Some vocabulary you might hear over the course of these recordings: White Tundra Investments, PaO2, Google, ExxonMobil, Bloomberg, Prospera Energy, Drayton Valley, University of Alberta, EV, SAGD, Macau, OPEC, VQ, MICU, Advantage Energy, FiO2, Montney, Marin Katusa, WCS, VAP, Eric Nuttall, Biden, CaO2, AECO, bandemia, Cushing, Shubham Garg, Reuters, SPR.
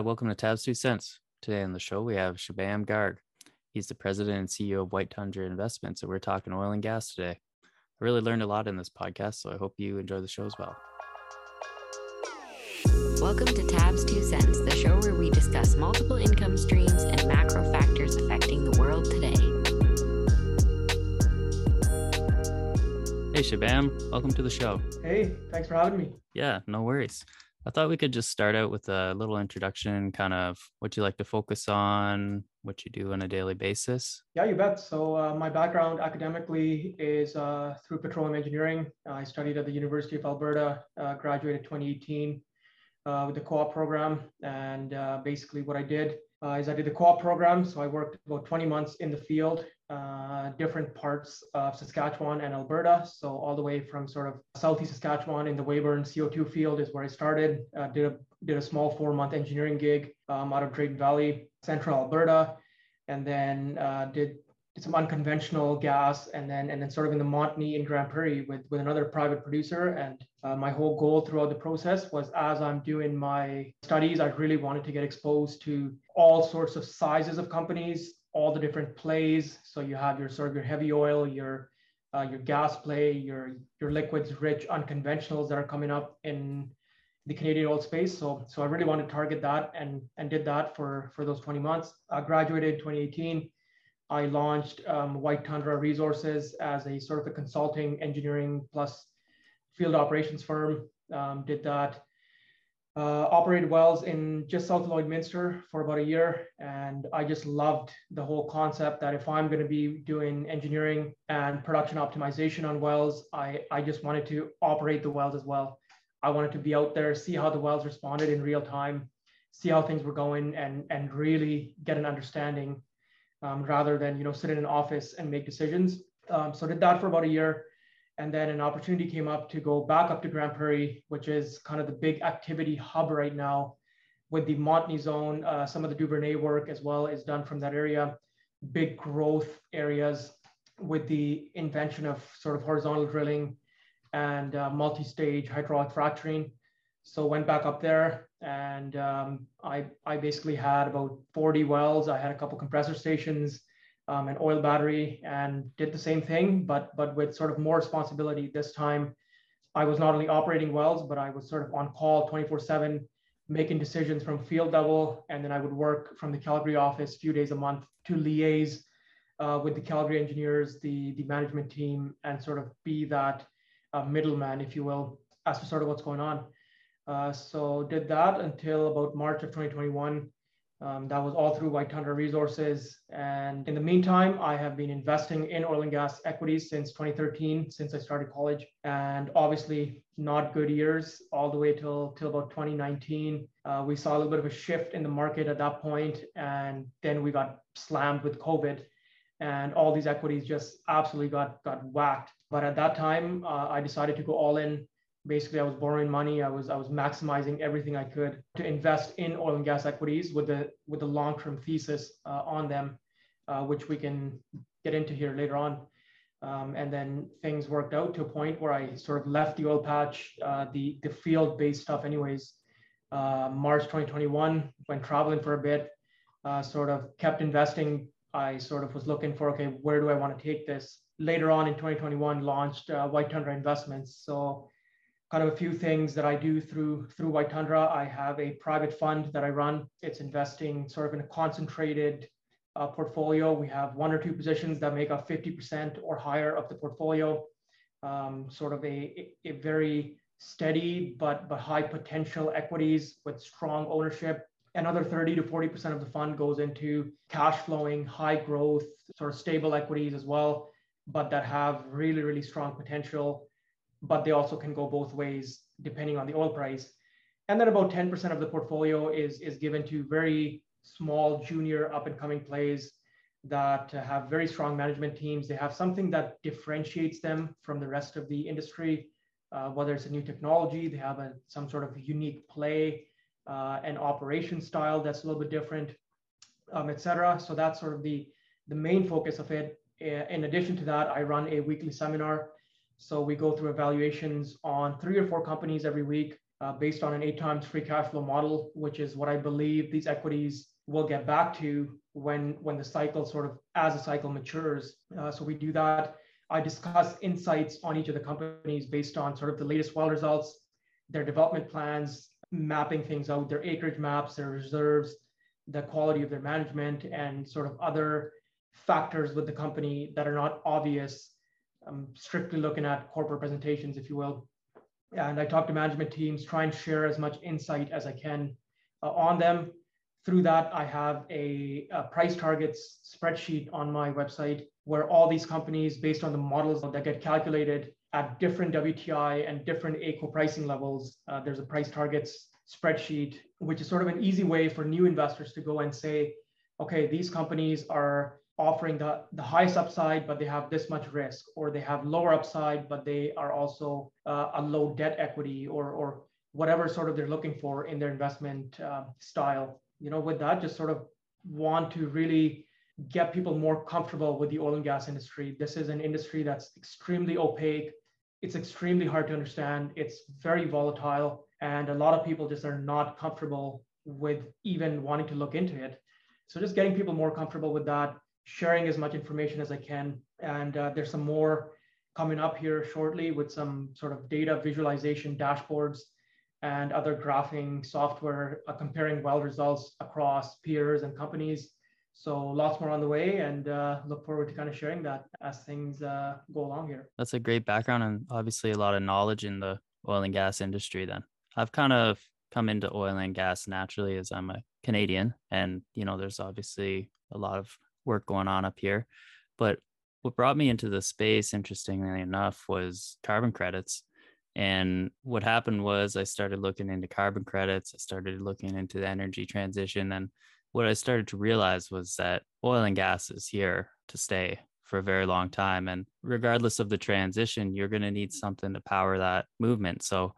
Welcome to Tabs 2 Cents. Today on the show, we have Shubham Garg. He's the president and CEO of White Tundra Investments, and we're talking oil and gas today. I really learned a lot in this podcast, so I hope you enjoy the show as well. Welcome to Tabs 2 Cents, the show where we discuss multiple income streams and macro factors affecting the world today. Hey, Shubham, welcome to the show. Hey, thanks for having me. Yeah, no worries. I thought we could just start out with a little introduction, kind of what you like to focus on, what you do on a daily basis. Yeah, you bet. So my background academically is through petroleum engineering. I studied at the University of Alberta, graduated 2018 with the co-op program. And basically what I did is I did the co-op program. So I worked about 20 months in the field, different parts of Saskatchewan and Alberta. So all the way from sort of Southeast Saskatchewan in the Weyburn CO2 field is where I started. Did a small 4-month engineering gig out of Drayton Valley, central Alberta, and then did some unconventional gas, and then sort of in the Montney in Grand Prairie with another private producer. And my whole goal throughout the process was, as I'm doing my studies, I really wanted to get exposed to all sorts of sizes of companies, all the different plays. So you have your sort of your heavy oil, your gas play, your liquids rich unconventionals that are coming up in the Canadian oil space. So I really wanted to target that and did that for those 20 months. I graduated 2018. I launched White Tundra Resources as a sort of a consulting engineering plus field operations firm. Did that. Operated wells in just south of Lloydminster for about a year. And I just loved the whole concept that if I'm going to be doing engineering and production optimization on wells, I just wanted to operate the wells as well. I wanted to be out there, see how the wells responded in real time, see how things were going, and really get an understanding rather than, sit in an office and make decisions. So did that for about a year. And then an opportunity came up to go back up to Grand Prairie, which is kind of the big activity hub right now with the Montney zone. Some of the Duvernay work as well is done from that area. Big growth areas with the invention of sort of horizontal drilling and multi-stage hydraulic fracturing. So went back up there, and I basically had about 40 wells. I had a couple compressor stations, an oil battery, and did the same thing, but with sort of more responsibility. This time I was not only operating wells, but I was sort of on call 24/7, making decisions from field level. And then I would work from the Calgary office a few days a month to liaise with the Calgary engineers, the management team, and sort of be that middleman, if you will, as to sort of what's going on. So did that until about March of 2021. That was all through White Tundra Resources. And in the meantime, I have been investing in oil and gas equities since 2013, since I started college. And obviously not good years all the way till about 2019. We saw a little bit of a shift in the market at that point. And then we got slammed with COVID, and all these equities just absolutely got whacked. But at that time, I decided to go all in. Basically, I was borrowing money. I was maximizing everything I could to invest in oil and gas equities with the long-term thesis on them, which we can get into here later on. And then things worked out to a point where I sort of left the oil patch, the field-based stuff anyways. March 2021, went traveling for a bit, sort of kept investing. I sort of was looking for, okay, where do I want to take this? Later on in 2021, launched White Tundra Investments. So kind of a few things that I do through White Tundra. I have a private fund that I run. It's investing sort of in a concentrated portfolio. We have one or two positions that make up 50% or higher of the portfolio. Sort of a very steady but high potential equities with strong ownership. Another 30 to 40% of the fund goes into cash flowing, high growth, sort of stable equities as well, but that have really, really strong potential, but they also can go both ways depending on the oil price. And then about 10% of the portfolio is given to very small junior up and coming plays that have very strong management teams. They have something that differentiates them from the rest of the industry, whether it's a new technology, they have some sort of unique play and operation style that's a little bit different, et cetera. So that's sort of the main focus of it. In addition to that, I run a weekly seminar. So we go through evaluations on 3 or 4 companies every week. based on an 8 times free cash flow model, which is what I believe these equities will get back to when the cycle sort of, as the cycle matures. So we do that. I discuss insights on each of the companies based on sort of the latest well results, their development plans, mapping things out, their acreage maps, their reserves, the quality of their management, and sort of other factors with the company that are not obvious, strictly looking at corporate presentations, if you will. And I talk to management teams, try and share as much insight as I can on them. Through that, I have a price targets spreadsheet on my website where all these companies, based on the models that get calculated at different WTI and different AECO pricing levels, there's a price targets spreadsheet, which is sort of an easy way for new investors to go and say, okay, these companies are offering the highest upside, but they have this much risk, or they have lower upside, but they are also a low debt equity, or whatever sort of they're looking for in their investment style. You know, with that, just sort of want to really get people more comfortable with the oil and gas industry. This is an industry that's extremely opaque. It's extremely hard to understand. It's very volatile. And a lot of people just are not comfortable with even wanting to look into it. So just getting people more comfortable with that, sharing as much information as I can. And there's some more coming up here shortly with some sort of data visualization dashboards and other graphing software, comparing well results across peers and companies. So lots more on the way, and look forward to kind of sharing that as things go along here. That's a great background, and obviously a lot of knowledge in the oil and gas industry then. I've kind of come into oil and gas naturally as I'm a Canadian, and you know, there's obviously a lot of work going on up here. But what brought me into the space, interestingly enough, was carbon credits. And what happened was I started looking into carbon credits. I started looking into the energy transition. And what I started to realize was that oil and gas is here to stay for a very long time. And regardless of the transition, you're going to need something to power that movement. So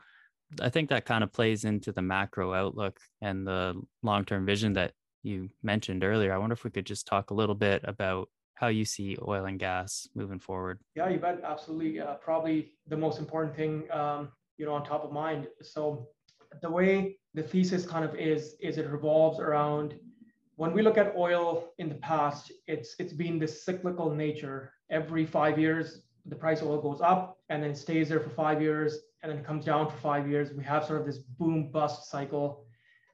I think that kind of plays into the macro outlook and the long-term vision that you mentioned earlier. I wonder if we could just talk a little bit about how you see oil and gas moving forward. Yeah, you bet. Absolutely. Probably the most important thing, you know, on top of mind. So the way the thesis kind of is it revolves around, when we look at oil in the past, it's been this cyclical nature. Every 5 years, the price of oil goes up and then stays there for 5 years and then comes down for 5 years. We have sort of this boom bust cycle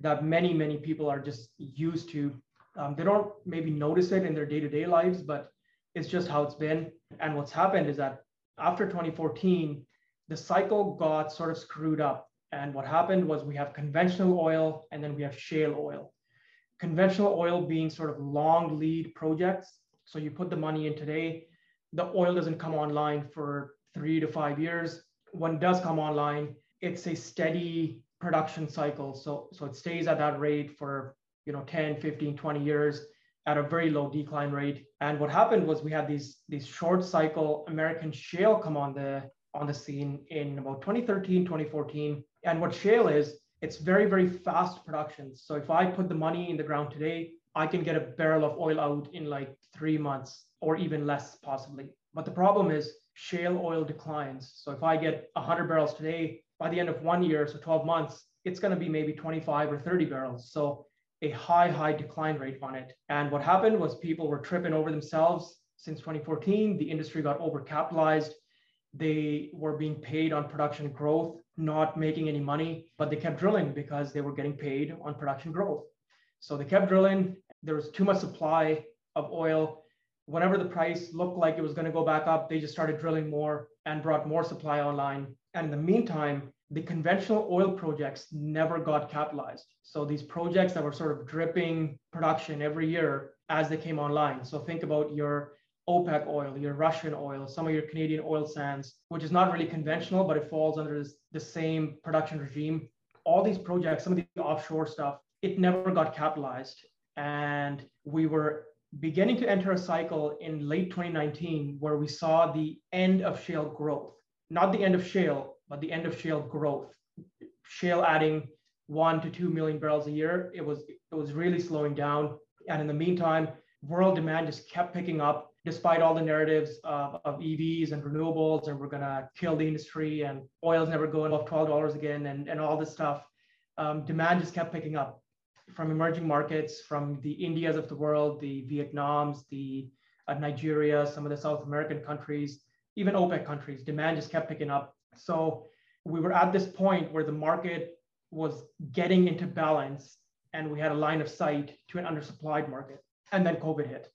that many, many people are just used to. They don't maybe notice it in their day-to-day lives, but it's just how it's been. And what's happened is that after 2014, the cycle got sort of screwed up. And what happened was we have conventional oil and then we have shale oil. Conventional oil being sort of long lead projects. So you put the money in today, the oil doesn't come online for 3 to 5 years. When it does come online, it's a steady production cycle. So it stays at that rate for, you know, 10, 15, 20 years at a very low decline rate. And what happened was we had these short cycle American shale come on the scene in about 2013, 2014. And what shale is, it's very, very fast production. So if I put the money in the ground today, I can get a barrel of oil out in like 3 months or even less possibly. But the problem is shale oil declines. So if I get 100 barrels today, by the end of 1 year, so 12 months, it's going to be maybe 25 or 30 barrels. So a high decline rate on it. And what happened was people were tripping over themselves since 2014. The industry got overcapitalized. They were being paid on production growth, not making any money, but they kept drilling because they were getting paid on production growth. So they kept drilling. There was too much supply of oil. Whenever the price looked like it was going to go back up, they just started drilling more and brought more supply online. And in the meantime, the conventional oil projects never got capitalized. So these projects that were sort of dripping production every year as they came online. So think about your OPEC oil, your Russian oil, some of your Canadian oil sands, which is not really conventional, but it falls under the same production regime. All these projects, some of the offshore stuff, it never got capitalized. And we were beginning to enter a cycle in late 2019 where we saw the end of shale growth, not the end of shale, but the end of shale growth. Shale adding 1 to 2 million barrels a year, it was really slowing down. And in the meantime, world demand just kept picking up. despite all the narratives of EVs and renewables, and we're going to kill the industry and oil's never going above $12 again and all this stuff, demand just kept picking up from emerging markets, from the Indias of the world, the Vietnams, the Nigeria, some of the South American countries, even OPEC countries. Demand just kept picking up. So we were at this point where the market was getting into balance and we had a line of sight to an undersupplied market. And then COVID hit.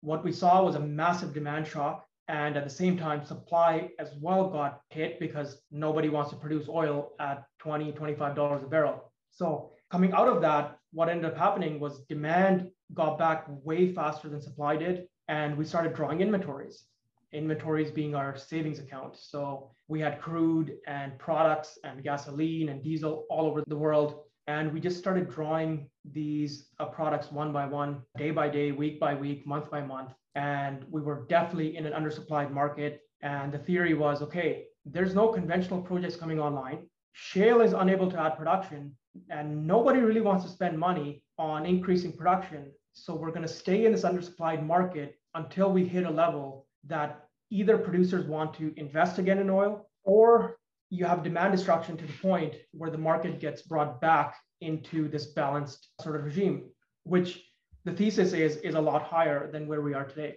What we saw was a massive demand shock. And at the same time, supply as well got hit because nobody wants to produce oil at $20, $25 a barrel. So coming out of that, what ended up happening was demand got back way faster than supply did. And we started drawing inventories, inventories being our savings account. So we had crude and products and gasoline and diesel all over the world. And we just started drawing these products one by one, day by day, week by week, month by month. And we were definitely in an undersupplied market. And the theory was, okay, there's no conventional projects coming online. Shale is unable to add production and nobody really wants to spend money on increasing production. So we're going to stay in this undersupplied market until we hit a level that either producers want to invest again in oil, or you have demand destruction to the point where the market gets brought back into this balanced sort of regime, which the thesis is a lot higher than where we are today.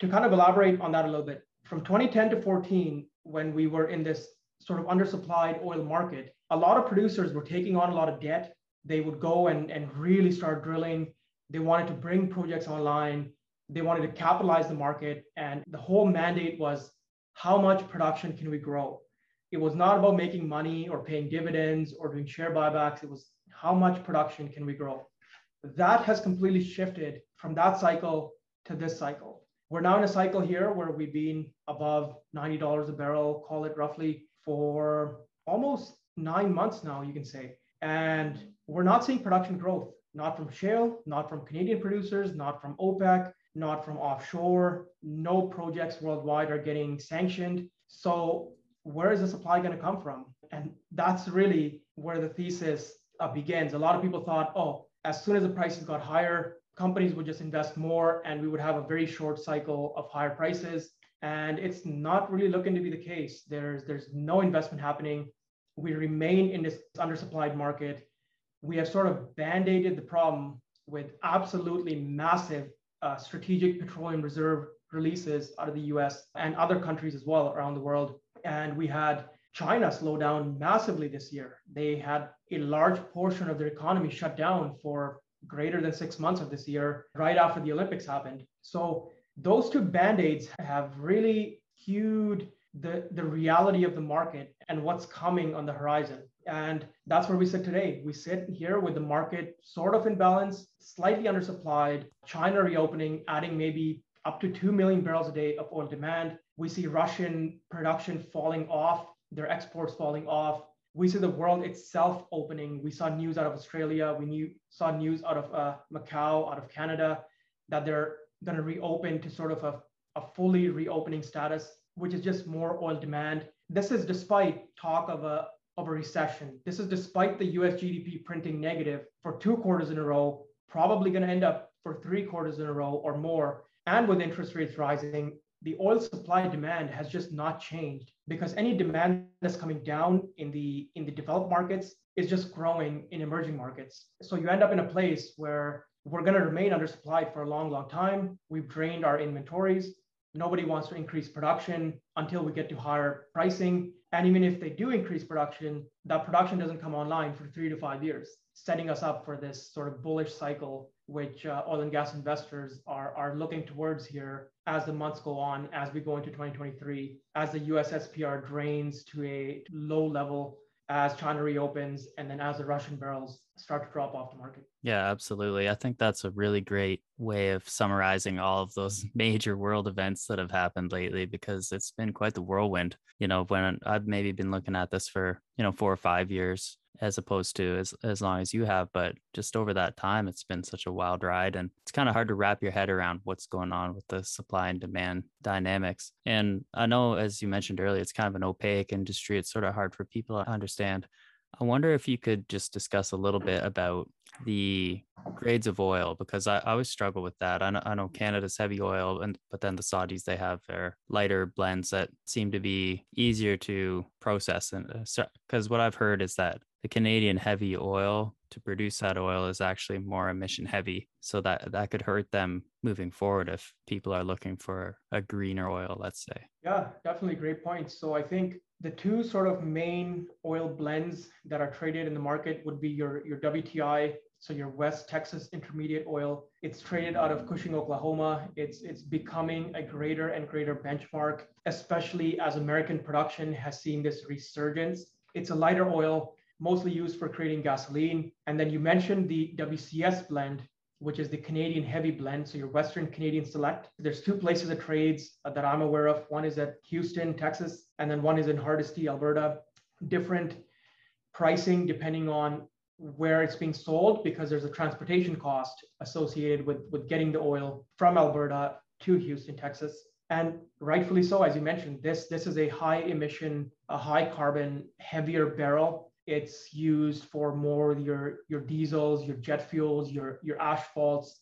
To kind of elaborate on that a little bit, from 2010 to 14, when we were in this sort of undersupplied oil market, a lot of producers were taking on a lot of debt. They would go and really start drilling. They wanted to bring projects online. They wanted to capitalize the market. And the whole mandate was, how much production can we grow? It was not about making money or paying dividends or doing share buybacks. It was how much production can we grow? That has completely shifted from that cycle to this cycle. We're now in a cycle here where we've been above $90 a barrel, call it roughly, for almost 9 months now, you can say. And we're not seeing production growth, not from shale, not from Canadian producers, not from OPEC, not from offshore. No projects worldwide are getting sanctioned. So where is the supply going to come from? And that's really where the thesis begins. A lot of people thought, oh, as soon as the prices got higher, companies would just invest more and we would have a very short cycle of higher prices. And it's not really looking to be the case. There's no investment happening. We remain in this undersupplied market. We have sort of band-aided the problem with absolutely massive strategic petroleum reserve releases out of the US and other countries as well around the world. And we had China slow down massively this year. They had a large portion of their economy shut down for greater than 6 months of this year, right after the Olympics happened. So those two band-aids have really skewed the reality of the market and what's coming on the horizon. And that's where we sit today. We sit here with the market sort of in balance, slightly undersupplied, China reopening, adding maybe up to 2 million barrels a day of oil demand. We see Russian production falling off, their exports falling off. We see the world itself opening. We saw news out of Australia. We saw news out of Macau, out of Canada, that they're going to reopen to sort of a fully reopening status, which is just more oil demand. This is despite talk of a recession. This is despite the US GDP printing negative for 2 quarters in a row, probably going to end up for 3 quarters in a row or more. And with interest rates rising, the oil supply demand has just not changed, because any demand that's coming down in the developed markets is just growing in emerging markets. So you end up in a place where we're going to remain undersupplied for a long, long time. We've drained our inventories. Nobody wants to increase production until we get to higher pricing. And even if they do increase production, that production doesn't come online for 3 to 5 years, setting us up for this sort of bullish cycle, which oil and gas investors are looking towards here as the months go on, as we go into 2023, as the US SPR drains to a low level, as China reopens, and then as the Russian barrels start to drop off the market. Yeah, absolutely. I think that's a really great way of summarizing all of those major world events that have happened lately, because it's been quite the whirlwind. You know, when I've maybe been looking at this for, 4 or 5 years, as opposed to as long as you have, but just over that time, it's been such a wild ride, and it's kind of hard to wrap your head around what's going on with the supply and demand dynamics. And I know, as you mentioned earlier, it's kind of an opaque industry. It's sort of hard for people to understand. I wonder if you could just discuss a little bit about the grades of oil, because I always struggle with that. I know Canada's heavy oil, but then the Saudis, they have their lighter blends that seem to be easier to process. And because what I've heard is that the Canadian heavy oil, to produce that oil, is actually more emission heavy. So that could hurt them moving forward if people are looking for a greener oil, let's say. Yeah, definitely. Great point. So I think the two sort of main oil blends that are traded in the market would be your WTI, so your West Texas Intermediate oil. It's traded out of Cushing, Oklahoma. It's becoming a greater and greater benchmark, especially as American production has seen this resurgence. It's a lighter oil, mostly used for creating gasoline. And then you mentioned the WCS blend, which is the Canadian heavy blend, so your Western Canadian Select. There's two places it trades that I'm aware of. One is at Houston, Texas, and then one is in Hardisty, Alberta. Different pricing depending on where it's being sold, because there's a transportation cost associated with getting the oil from Alberta to Houston, Texas. And rightfully so, as you mentioned, this is a high emission, a high carbon, heavier barrel. It's used for more your diesels, your jet fuels, your asphalts,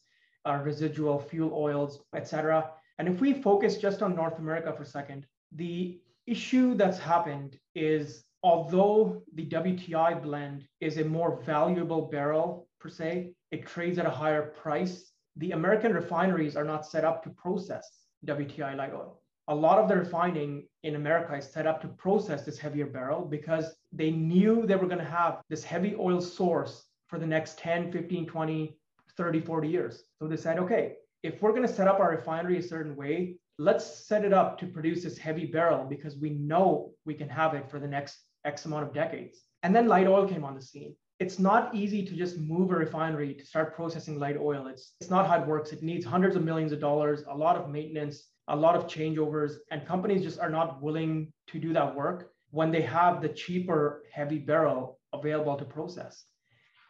residual fuel oils, etc. And if we focus just on North America for a second, the issue that's happened is, although the WTI blend is a more valuable barrel per se, it trades at a higher price. The American refineries are not set up to process WTI light oil. A lot of the refining in America is set up to process this heavier barrel because they knew they were going to have this heavy oil source for the next 10, 15, 20, 30, 40 years. So they said, okay, if we're going to set up our refinery a certain way, let's set it up to produce this heavy barrel because we know we can have it for the next X amount of decades. And then light oil came on the scene. It's not easy to just move a refinery to start processing light oil. It's not how it works. It needs hundreds of millions of dollars, a lot of maintenance, a lot of changeovers, and companies just are not willing to do that work when they have the cheaper heavy barrel available to process.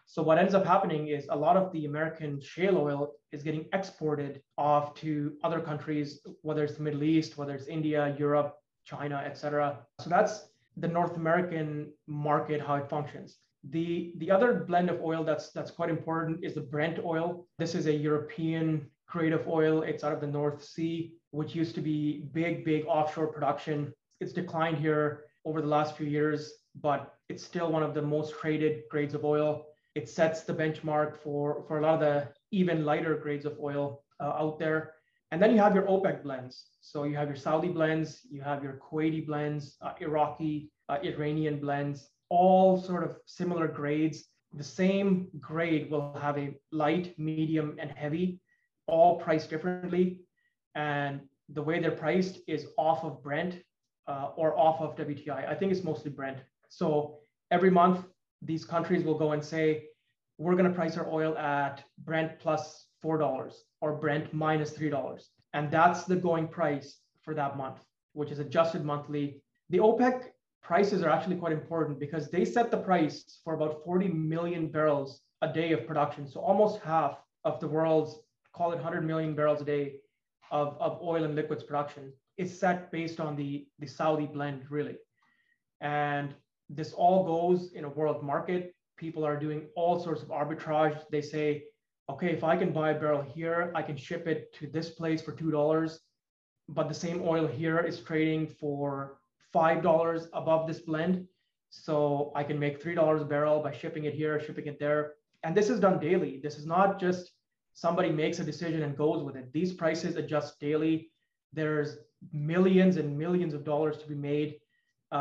So what ends up happening is a lot of the American shale oil is getting exported off to other countries, whether it's the Middle East, whether it's India, Europe, China, etc. So that's the North American market, how it functions. The other blend of oil that's quite important is the Brent oil. This is a European grade of oil. It's out of the North Sea, which used to be big offshore production. It's declined here over the last few years, but it's still one of the most traded grades of oil. It sets the benchmark for a lot of the even lighter grades of oil out there. And then you have your OPEC blends. So you have your Saudi blends, you have your Kuwaiti blends, Iraqi, Iranian blends, all sort of similar grades. The same grade will have a light, medium, and heavy, all priced differently. And the way they're priced is off of Brent or off of WTI. I think it's mostly Brent. So every month, these countries will go and say, we're going to price our oil at Brent plus $4 or Brent minus $3. And that's the going price for that month, which is adjusted monthly. The OPEC prices are actually quite important because they set the price for about 40 million barrels a day of production. So almost half of the world's, call it 100 million barrels a day of oil and liquids production is set based on the Saudi blend, really. And this all goes in a world market. People are doing all sorts of arbitrage. They say, okay, if I can buy a barrel here, I can ship it to this place for $2, but the same oil here is trading for $5 above this blend. So I can make $3 a barrel by shipping it here, shipping it there. And this is done daily. This is not just somebody makes a decision and goes with it. These prices adjust daily. There's millions and millions of dollars to be made.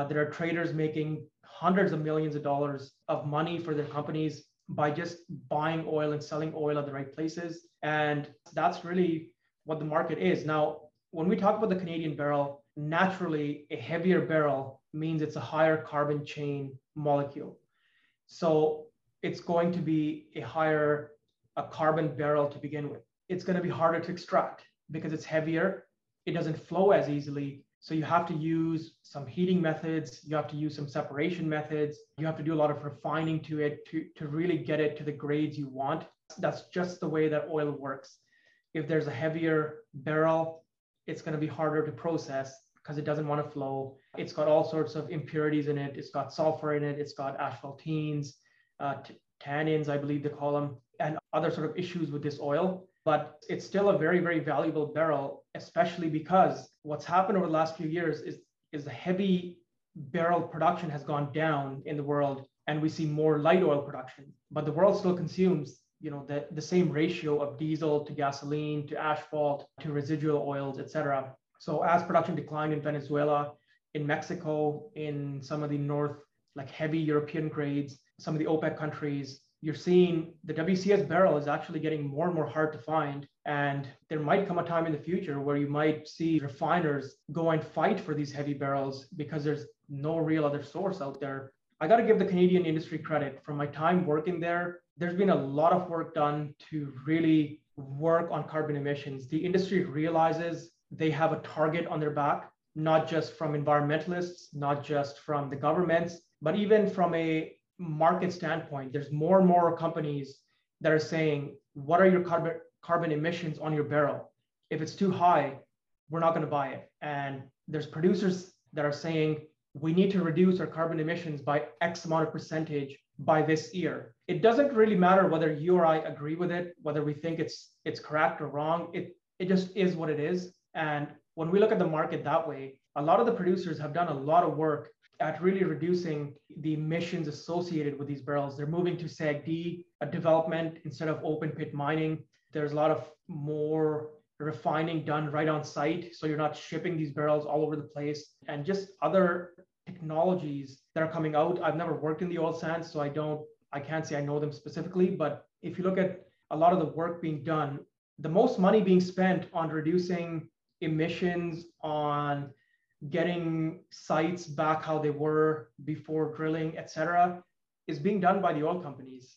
There are traders making hundreds of millions of dollars of money for their companies by just buying oil and selling oil at the right places. And that's really what the market is. Now, when we talk about the Canadian barrel, naturally, a heavier barrel means it's a higher carbon chain molecule. So it's going to be a higher carbon barrel to begin with. It's going to be harder to extract because it's heavier. It doesn't flow as easily. So you have to use some heating methods. You have to use some separation methods. You have to do a lot of refining to it to really get it to the grades you want. That's just the way that oil works. If there's a heavier barrel, it's going to be harder to process because it doesn't want to flow. It's got all sorts of impurities in it. It's got sulfur in it. It's got asphaltenes, tannins, I believe they call them. and other sort of issues with this oil. But it's still a very, very valuable barrel, especially because what's happened over the last few years is the heavy barrel production has gone down in the world, and we see more light oil production. But the world still consumes, the same ratio of diesel to gasoline, to asphalt, to residual oils, etc. So as production declined in Venezuela, in Mexico, in some of the north, like heavy European grades, some of the OPEC countries, you're seeing the WCS barrel is actually getting more and more hard to find. And there might come a time in the future where you might see refiners go and fight for these heavy barrels because there's no real other source out there. I got to give the Canadian industry credit. From my time working there, there's been a lot of work done to really work on carbon emissions. The industry realizes they have a target on their back, not just from environmentalists, not just from the governments, but even from a market standpoint. There's more and more companies that are saying, what are your carbon emissions on your barrel? If it's too high, we're not going to buy it. And there's producers that are saying, we need to reduce our carbon emissions by X amount of percentage by this year. It doesn't really matter whether you or I agree with it, whether we think it's correct or wrong. It just is what it is. And when we look at the market that way, a lot of the producers have done a lot of work at really reducing the emissions associated with these barrels. They're moving to SAGD, a development instead of open pit mining. There's a lot of more refining done right on site, so you're not shipping these barrels all over the place, and just other technologies that are coming out. I've never worked in the oil sands, so I can't say I know them specifically, but if you look at a lot of the work being done, the most money being spent on reducing emissions, on getting sites back how they were before drilling, etc., is being done by the oil companies,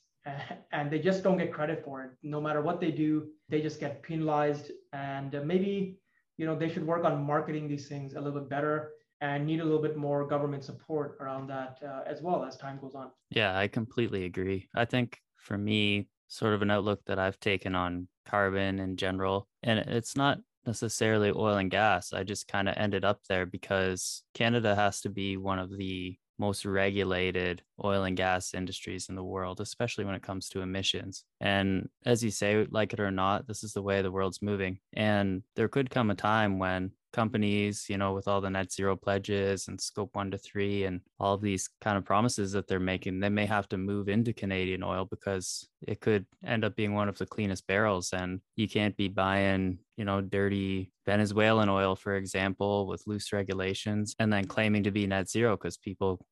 and they just don't get credit for it. No matter what they do, they just get penalized. And maybe they should work on marketing these things a little bit better and need a little bit more government support around that as well as time goes on. Yeah, I completely agree. I think for me, sort of an outlook that I've taken on carbon in general, and it's not necessarily oil and gas. I just kind of ended up there because Canada has to be one of the most regulated oil and gas industries in the world, especially when it comes to emissions. And as you say, like it or not, this is the way the world's moving. And there could come a time when companies, with all the net zero pledges and scope 1 to 3 and all of these kind of promises that they're making, they may have to move into Canadian oil because it could end up being one of the cleanest barrels. And you can't be buying, dirty Venezuelan oil, for example, with loose regulations and then claiming to be net zero, because people,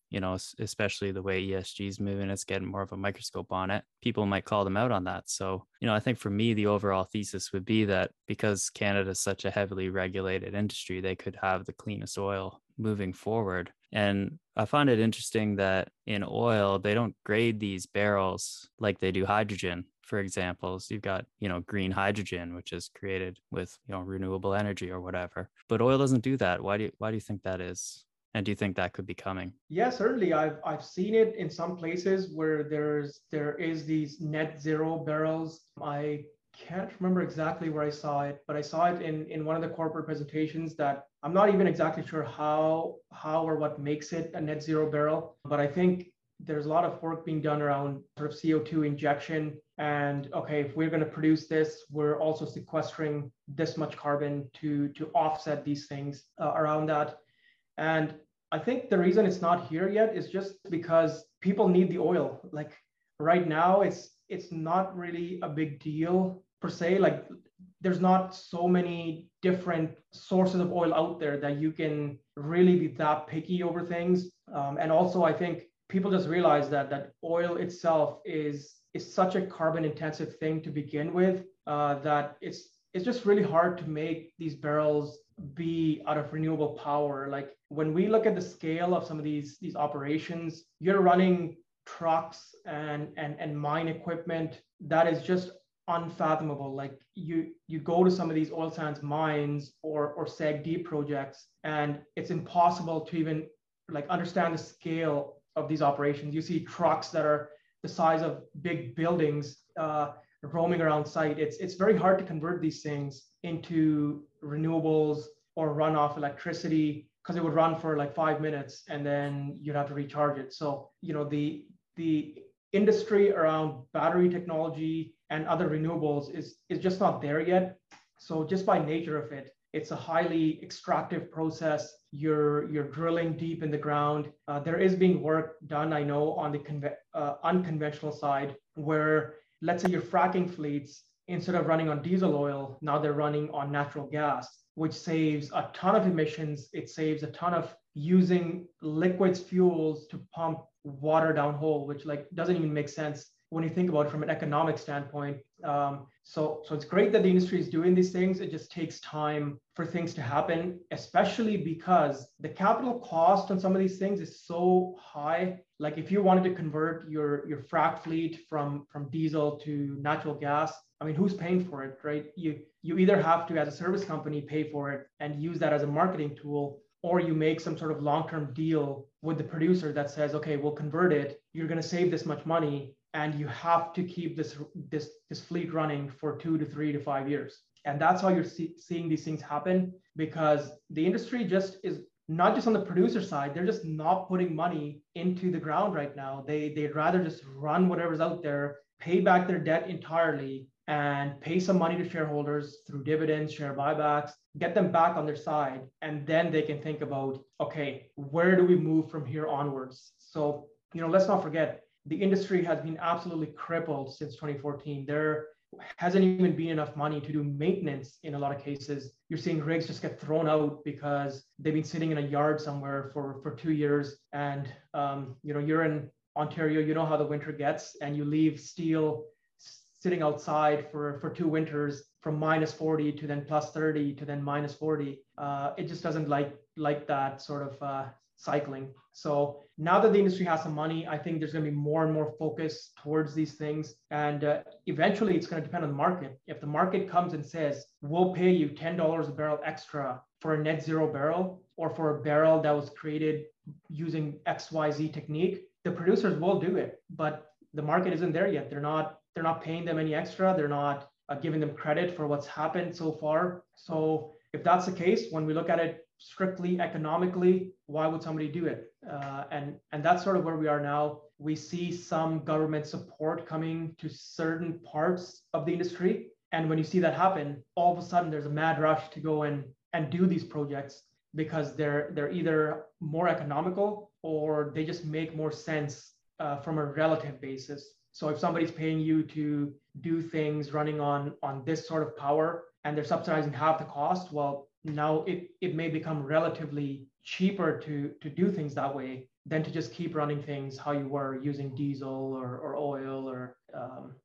especially the way ESG is moving, it's getting more of a microscope on it. People might call them out on that. So, I think for me, the overall thesis would be that because Canada is such a heavily regulated industry, they could have the cleanest oil moving forward. And I find it interesting that in oil, they don't grade these barrels like they do hydrogen. For example, so you've got, green hydrogen, which is created with, renewable energy or whatever, but oil doesn't do that. Why do you think that is? And do you think that could be coming? Yeah, certainly. I've seen it in some places where there is these net zero barrels. I can't remember exactly where I saw it, but I saw it in one of the corporate presentations that I'm not even exactly sure how or what makes it a net zero barrel, but I think there's a lot of work being done around sort of CO2 injection and, okay, if we're going to produce this, we're also sequestering this much carbon to offset these things around that. And I think the reason it's not here yet is just because people need the oil. Like right now, it's not really a big deal per se. Like there's not so many different sources of oil out there that you can really be that picky over things. And also I think people just realize that oil itself is such a carbon intensive thing to begin with that it's just really hard to make these barrels be out of renewable power. Like when we look at the scale of some of these operations, you're running trucks and mine equipment that is just unfathomable. Like you go to some of these oil sands mines or SAGD projects, and it's impossible to even like understand the scale of these operations. You see trucks that are the size of big buildings roaming around site. It's very hard to convert these things into renewables or run off electricity, because it would run for like 5 minutes and then you'd have to recharge it. So the industry around battery technology and other renewables is just not there yet. So just by nature of it, it's a highly extractive process. You're drilling deep in the ground. There is being work done, I know, on the unconventional side, where let's say your fracking fleets, instead of running on diesel oil, now they're running on natural gas, which saves a ton of emissions. It saves a ton of using liquids fuels to pump water downhole, which like doesn't even make sense when you think about it from an economic standpoint. So it's great that the industry is doing these things. It just takes time for things to happen, especially because the capital cost on some of these things is so high. Like if you wanted to convert your frac fleet from diesel to natural gas, I mean, who's paying for it, right? You either have to, as a service company, pay for it and use that as a marketing tool, or you make some sort of long-term deal with the producer that says, okay, we'll convert it. You're going to save this much money, and you have to keep this fleet running for 2 to 3 to 5 years. And that's how you're seeing these things happen, because the industry just is not just on the producer side. They're just not putting money into the ground right now. They'd rather just run whatever's out there, pay back their debt entirely, and pay some money to shareholders through dividends, share buybacks, get them back on their side. And then they can think about, okay, where do we move from here onwards? So, let's not forget, the industry has been absolutely crippled since 2014. There hasn't even been enough money to do maintenance in a lot of cases. You're seeing rigs just get thrown out because they've been sitting in a yard somewhere for 2 years. And, you're in Ontario, you know how the winter gets, and you leave steel sitting outside for 2 winters, from minus 40 to then plus 30 to then minus 40. It just doesn't like that sort of cycling. So now that the industry has some money, I think there's going to be more and more focus towards these things. And eventually it's going to depend on the market. If the market comes and says, we'll pay you $10 a barrel extra for a net zero barrel, or for a barrel that was created using XYZ technique, the producers will do it. But the market isn't there yet. They're not paying them any extra. They're not giving them credit for what's happened so far. So if that's the case, when we look at it strictly economically, why would somebody do it? And that's sort of where we are now. We see some government support coming to certain parts of the industry. And when you see that happen, all of a sudden there's a mad rush to go and do these projects, because they're either more economical, or they just make more sense from a relative basis. So if somebody's paying you to do things running on this sort of power, and they're subsidizing half the cost, well, now it may become relatively cheaper to do things that way than to just keep running things how you were, using diesel or oil or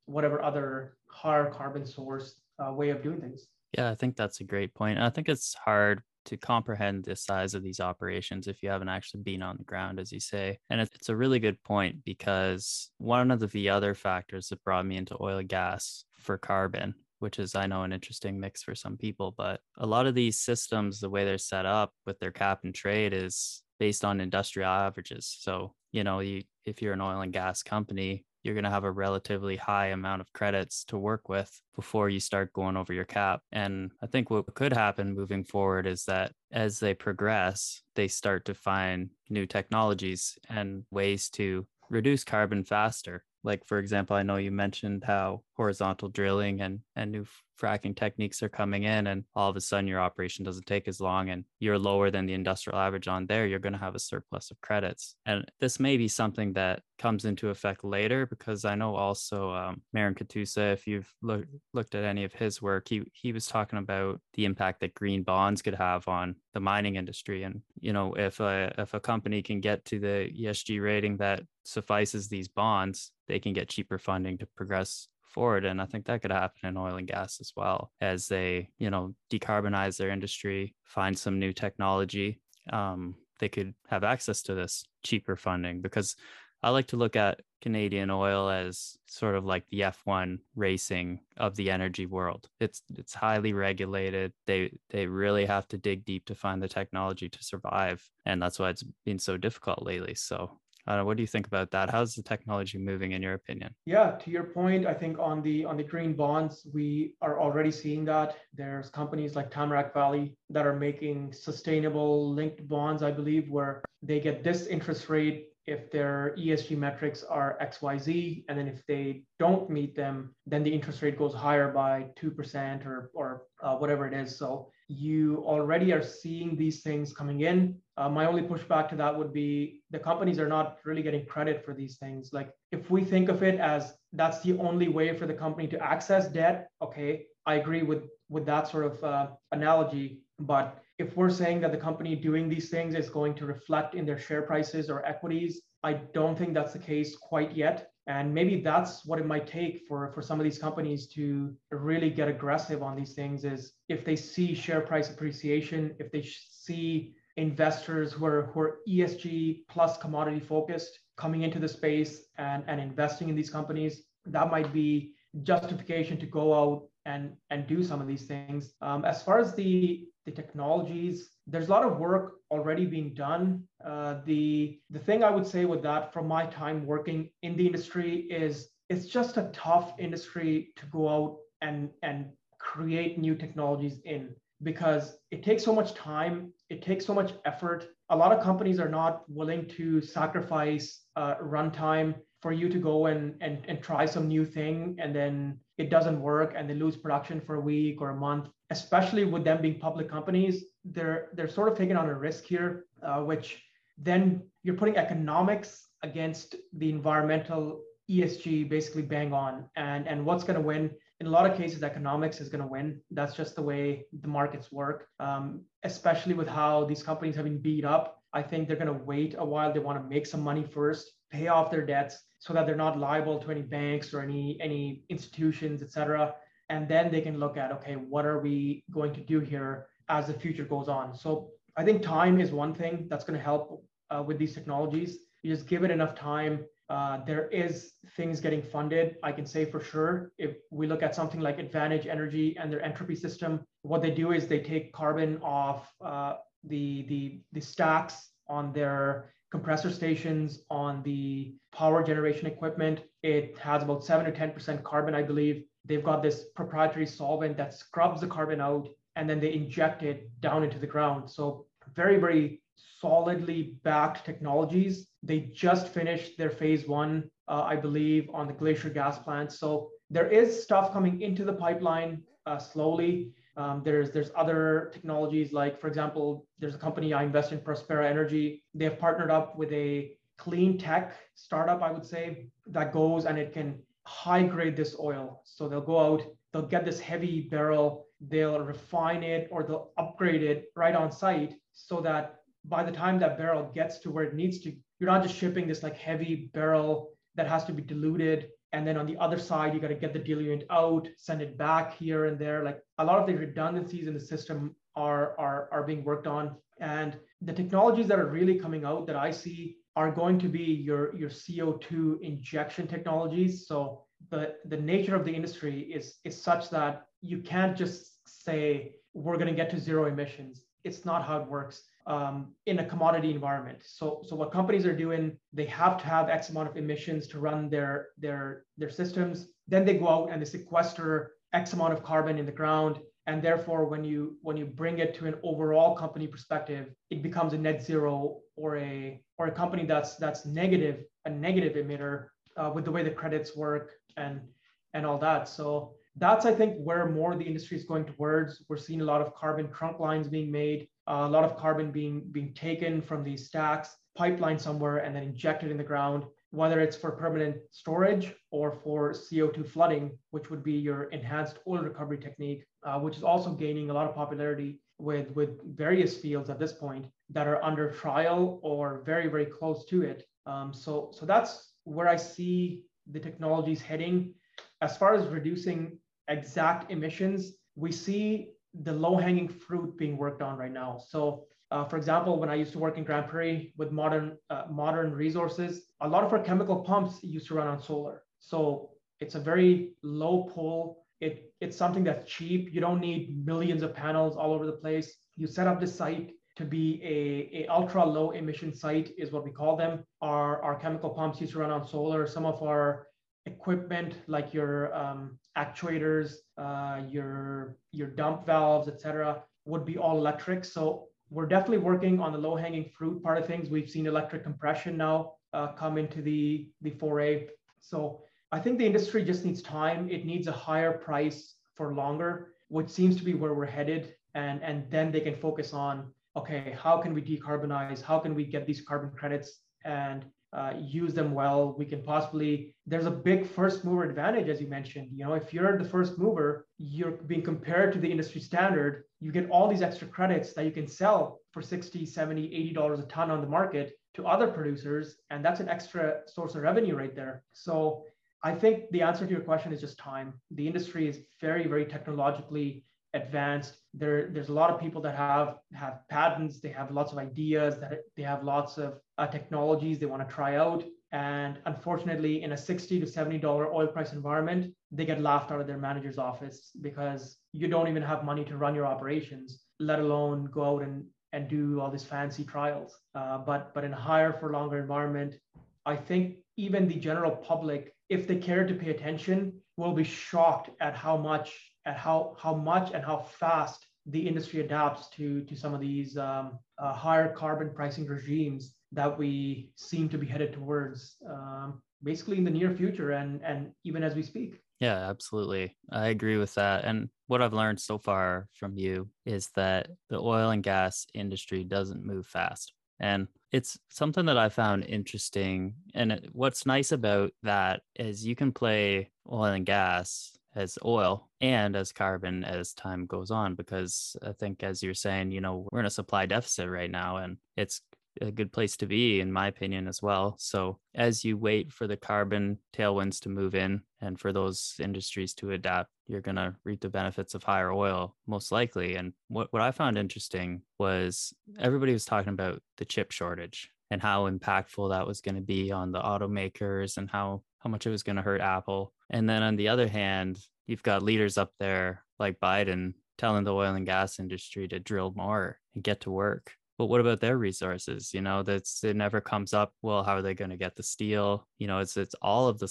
whatever other higher carbon source way of doing things. Yeah, I think that's a great point. I think it's hard to comprehend the size of these operations if you haven't actually been on the ground, as you say. And it's a really good point, because one of the other factors that brought me into oil and gas for carbon, which is, I know, an interesting mix for some people, but a lot of these systems, the way they're set up with their cap and trade, is based on industrial averages. So, if you're an oil and gas company, you're going to have a relatively high amount of credits to work with before you start going over your cap. And I think what could happen moving forward is that as they progress, they start to find new technologies and ways to reduce carbon faster. Like, for example, I know you mentioned how horizontal drilling and new fracking techniques are coming in, and all of a sudden your operation doesn't take as long, and you're lower than the industrial average on there, you're going to have a surplus of credits. And this may be something that comes into effect later, because I know also Marin Katusa, if you've looked at any of his work, he was talking about the impact that green bonds could have on the mining industry. And, if a company can get to the ESG rating that suffices these bonds, they can get cheaper funding to progress forward. And I think that could happen in oil and gas as well, as they, decarbonize their industry, find some new technology. They could have access to this cheaper funding, because I like to look at Canadian oil as sort of like the F1 racing of the energy world. It's highly regulated. They really have to dig deep to find the technology to survive. And that's why it's been so difficult lately. So what do you think about that? How's the technology moving, in your opinion? Yeah, to your point, I think on the green bonds, we are already seeing that. There's companies like Tamarack Valley that are making sustainable linked bonds, I believe, where they get this interest rate if their ESG metrics are XYZ, and then if they don't meet them, then the interest rate goes higher by 2% or whatever it is. So you already are seeing these things coming in. My only pushback to that would be the companies are not really getting credit for these things. Like if we think of it as that's the only way for the company to access debt, okay, I agree with that sort of analogy. But if we're saying that the company doing these things is going to reflect in their share prices or equities, I don't think that's the case quite yet. And maybe that's what it might take for some of these companies to really get aggressive on these things, is if they see share price appreciation, if they see investors who are ESG plus commodity focused coming into the space and investing in these companies, that might be justification to go out and do some of these things. As far as the technologies, there's a lot of work already being done. The thing I would say with that from my time working in the industry is it's just a tough industry to go out and create new technologies in, because it takes so much time, it takes so much effort. A lot of companies are not willing to sacrifice runtime for you to go and try some new thing, and then it doesn't work and they lose production for a week or a month. Especially with them being public companies, they're sort of taking on a risk here, which then you're putting economics against the environmental ESG basically bang on. And what's going to win? In a lot of cases, economics is going to win. That's just the way the markets work, especially with how these companies have been beat up. I think they're going to wait a while. They want to make some money first, pay off their debts so that they're not liable to any banks or any institutions, et cetera. And then they can look at, okay, what are we going to do here as the future goes on? So I think time is one thing that's going to help with these technologies. You just give it enough time. There is things getting funded. I can say for sure, if we look at something like Advantage Energy and their entropy system, what they do is they take carbon off the stacks on their compressor stations, on the power generation equipment. It has about 7 to 10% carbon, I believe. They've got this proprietary solvent that scrubs the carbon out, and then they inject it down into the ground. So very, very solidly backed technologies. They just finished their phase 1, I believe, on the Glacier Gas Plant. So there is stuff coming into the pipeline slowly. There's other technologies, like, for example, there's a company I invest in, Prospera Energy. They have partnered up with a clean tech startup, I would say, that goes and it can high grade this oil. So they'll go out, they'll get this heavy barrel, they'll refine it or they'll upgrade it right on site, so that by the time that barrel gets to where it needs to, you're not just shipping this like heavy barrel that has to be diluted. And then on the other side, you got to get the diluent out, send it back here and there. Like a lot of the redundancies in the system are being worked on. And the technologies that are really coming out that I see are going to be your CO2 injection technologies. So the nature of the industry is such that you can't just say, we're going to get to zero emissions. It's not how it works in a commodity environment. So what companies are doing, they have to have X amount of emissions to run their systems. Then they go out and they sequester X amount of carbon in the ground. And therefore, when you bring it to an overall company perspective, it becomes a net zero or a company that's negative, a negative emitter with the way the credits work and all that. So that's, I think, where more the industry is going towards. We're seeing a lot of carbon trunk lines being made, a lot of carbon being taken from these stacks, pipeline somewhere, and then injected in the ground, whether it's for permanent storage or for CO2 flooding, which would be your enhanced oil recovery technique, which is also gaining a lot of popularity with various fields at this point that are under trial or very, very close to it. So that's where I see the technologies heading. As far as reducing exact emissions, we see the low-hanging fruit being worked on right now. So for example, when I used to work in Grand Prairie with modern resources, a lot of our chemical pumps used to run on solar. So it's a very low pull. It's something that's cheap. You don't need millions of panels all over the place. You set up the site to be a ultra low emission site is what we call them. Our chemical pumps used to run on solar. Some of our equipment, like your actuators, your dump valves, et cetera, would be all electric. So we're definitely working on the low-hanging fruit part of things. We've seen electric compression now come into the foray. So I think the industry just needs time. It needs a higher price for longer, which seems to be where we're headed. And then they can focus on, okay, how can we decarbonize? How can we get these carbon credits and use them well? We can possibly, there's a big first mover advantage, as you mentioned. You know, if you're the first mover, you're being compared to the industry standard, you get all these extra credits that you can sell for $60, $70, $80 a ton on the market to other producers. And that's an extra source of revenue right there. So I think the answer to your question is just time. The industry is very, very technologically advanced. There's a lot of people that have patents. They have lots of ideas, that they have lots of technologies they want to try out. And unfortunately, in a $60 to $70 oil price environment, they get laughed out of their manager's office because you don't even have money to run your operations, let alone go out and do all these fancy trials. But in a higher for longer environment, I think even the general public, if they care to pay attention, will be shocked at how much and how fast the industry adapts to some of these higher carbon pricing regimes that we seem to be headed towards basically in the near future and even as we speak. Yeah, absolutely. I agree with that. And what I've learned so far from you is that the oil and gas industry doesn't move fast. And it's something that I found interesting. And what's nice about that is you can play oil and gas as oil and as carbon as time goes on, because I think, as you're saying, you know, we're in a supply deficit right now, and it's a good place to be, in my opinion, as well. So as you wait for the carbon tailwinds to move in and for those industries to adapt, you're going to reap the benefits of higher oil, most likely. And what I found interesting was everybody was talking about the chip shortage and how impactful that was going to be on the automakers and how much it was going to hurt Apple. And then on the other hand, you've got leaders up there like Biden telling the oil and gas industry to drill more and get to work. But what about their resources? You know, it never comes up. Well, how are they going to get the steel? You know, it's all of the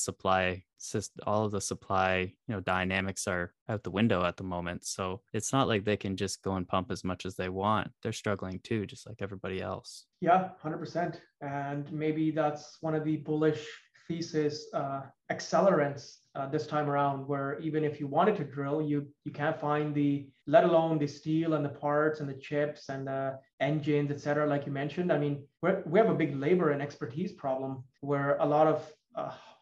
supply, you know, dynamics are out the window at the moment. So it's not like they can just go and pump as much as they want. They're struggling too, just like everybody else. Yeah, 100%. And maybe that's one of the bullish thesis accelerants this time around, where even if you wanted to drill, you can't find the, let alone the steel and the parts and the chips and the engines, et cetera, like you mentioned. I mean, we have a big labor and expertise problem where a lot of